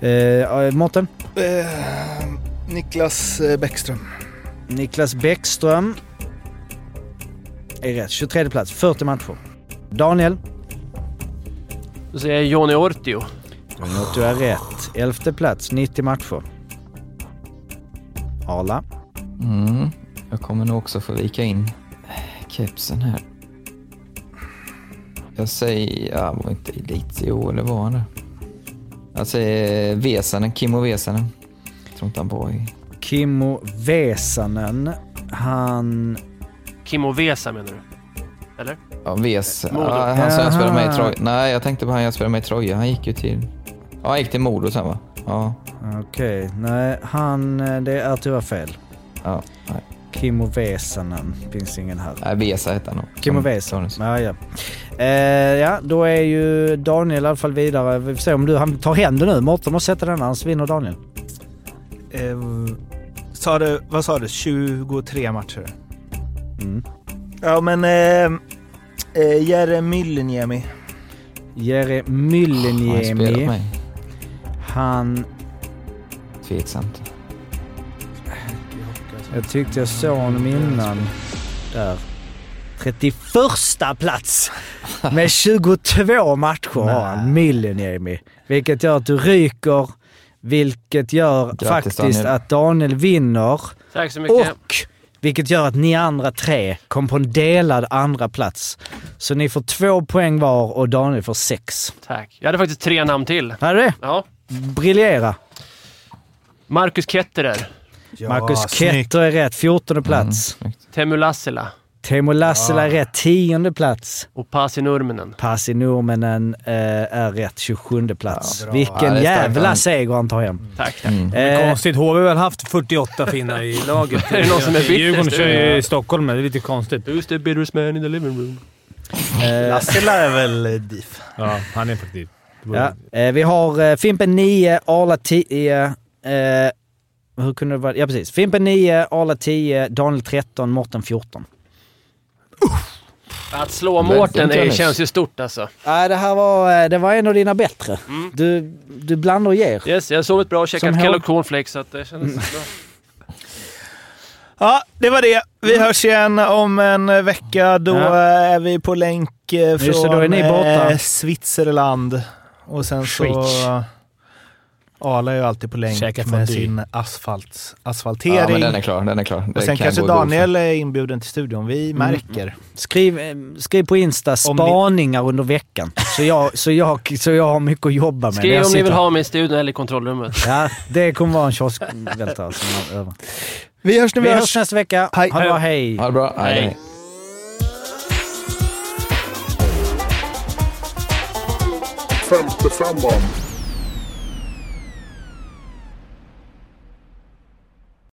Eh, Mårten? Eh, Niklas Bäckström. Niklas Bäckström är rätt. tjugotredje plats. fyrtio matcher. Daniel? Då säger jag Johnny Ortio. Johnny Ortio är rätt. elfte plats. nittio matcher. Arla? Mm, jag kommer nog också få vika in kepsen här. Jag säger... Ja, var inte lite i år, eller var det? Jag säger Vesanen, Kimmo Vesanen. Jag tror inte han var i... Kimmo Vesanen, han... Kimmo Vesa menar du? Eller? Ja, Vesa. Ja, han sa jag spelade med i Troja. Nej, jag tänkte på han jag spelade med i Troja. Han gick ju till... Ja, han gick till Modo sen va? Ja. Okej, okay. Nej, han... Det är tyvärr fel. Ja, nej. Kimmo Vesanen, finns ingen här. Nej, Vesa heter han. Kimmo Vesanen. Ja, ja. Eh, ja, då är ju Daniel i alla fall vidare. Vi får se om du han tar händer nu. Mårten måste sätta den, annars vinner Daniel. Eh, sa du, vad sa du? tjugotre matcher. Mm. Ja, men eh, eh, Jere Mylliniemi. Jere Mylliniemi. Oh, han, han... Tveksamt. Jag tyckte jag såg honom innan. Där. trettioförsta plats med tjugotvå matcher har han. Mylliniemi. Vilket gör att du ryker. Vilket gör Grattis, faktiskt Daniel. Att Daniel vinner. Tack så mycket. Och vilket gör att ni andra tre kom på en delad andra plats. Så ni får två poäng var och Daniel får sex. Tack. Jag hade faktiskt tre namn till. Hade du? Ja. Briljera. Marcus Ketterer. Ja, Marcus Ketter är rätt, fjortonde plats. Mm, Teemu Lassila. Teemu Lassila ja. Är rätt, tionde plats. Och Pasi Nurminen. Pasi Nurminen eh, är rätt, tjugosjunde plats. Ja, vilken ja, jävla seger han tar hem. Tack, tack. Mm. Eh, konstigt, H V har väl haft fyrtioåtta finnar i laget. Är det någon som är bitter? Djurgården kör ju i Stockholm, det är lite konstigt. Who's the bitterest man in the living room? Eh, Lassila är väl diff. Ja, han är faktiskt ja. eh, Vi har eh, Fimpen nio, Arla tio... Eh, Hur kunde det vara? Ja, precis. Fimpen nio, Arla tio, Daniel tretton, Mårten fjorton. Att slå Mårten är, känns ju stort alltså. Nej, det här var, det var en av dina bättre. Mm. Du, du blandar och ger. Yes, jag såg ett bra och käkat Kell och Cornflakes så att det kändes mm. bra. Ja, det var det. Vi hörs igen om en vecka. Då ja. Är vi på länk från Just, då är ni borta. Switzerland. Och sen så... Switch. Arla är ju alltid på länk Käka med sin asfalt, asfaltering. Ja, men den är klar. Den är klar. Och sen kanske Daniel är inbjuden till studion. Vi märker. Mm. Skriv, skriv på Insta spaningar ni... under veckan. Så jag, så, jag, så jag har mycket att jobba med. Skriv jag om ni vill ha mig i studion eller i kontrollrummet. Ja, det kommer vara en kiosk. Vänta, över. Vi hörs, nu vi hörs. hörs nästa vecka. Hej. Ha det bra, hej. Ha det bra, hej. hej. Femte femman.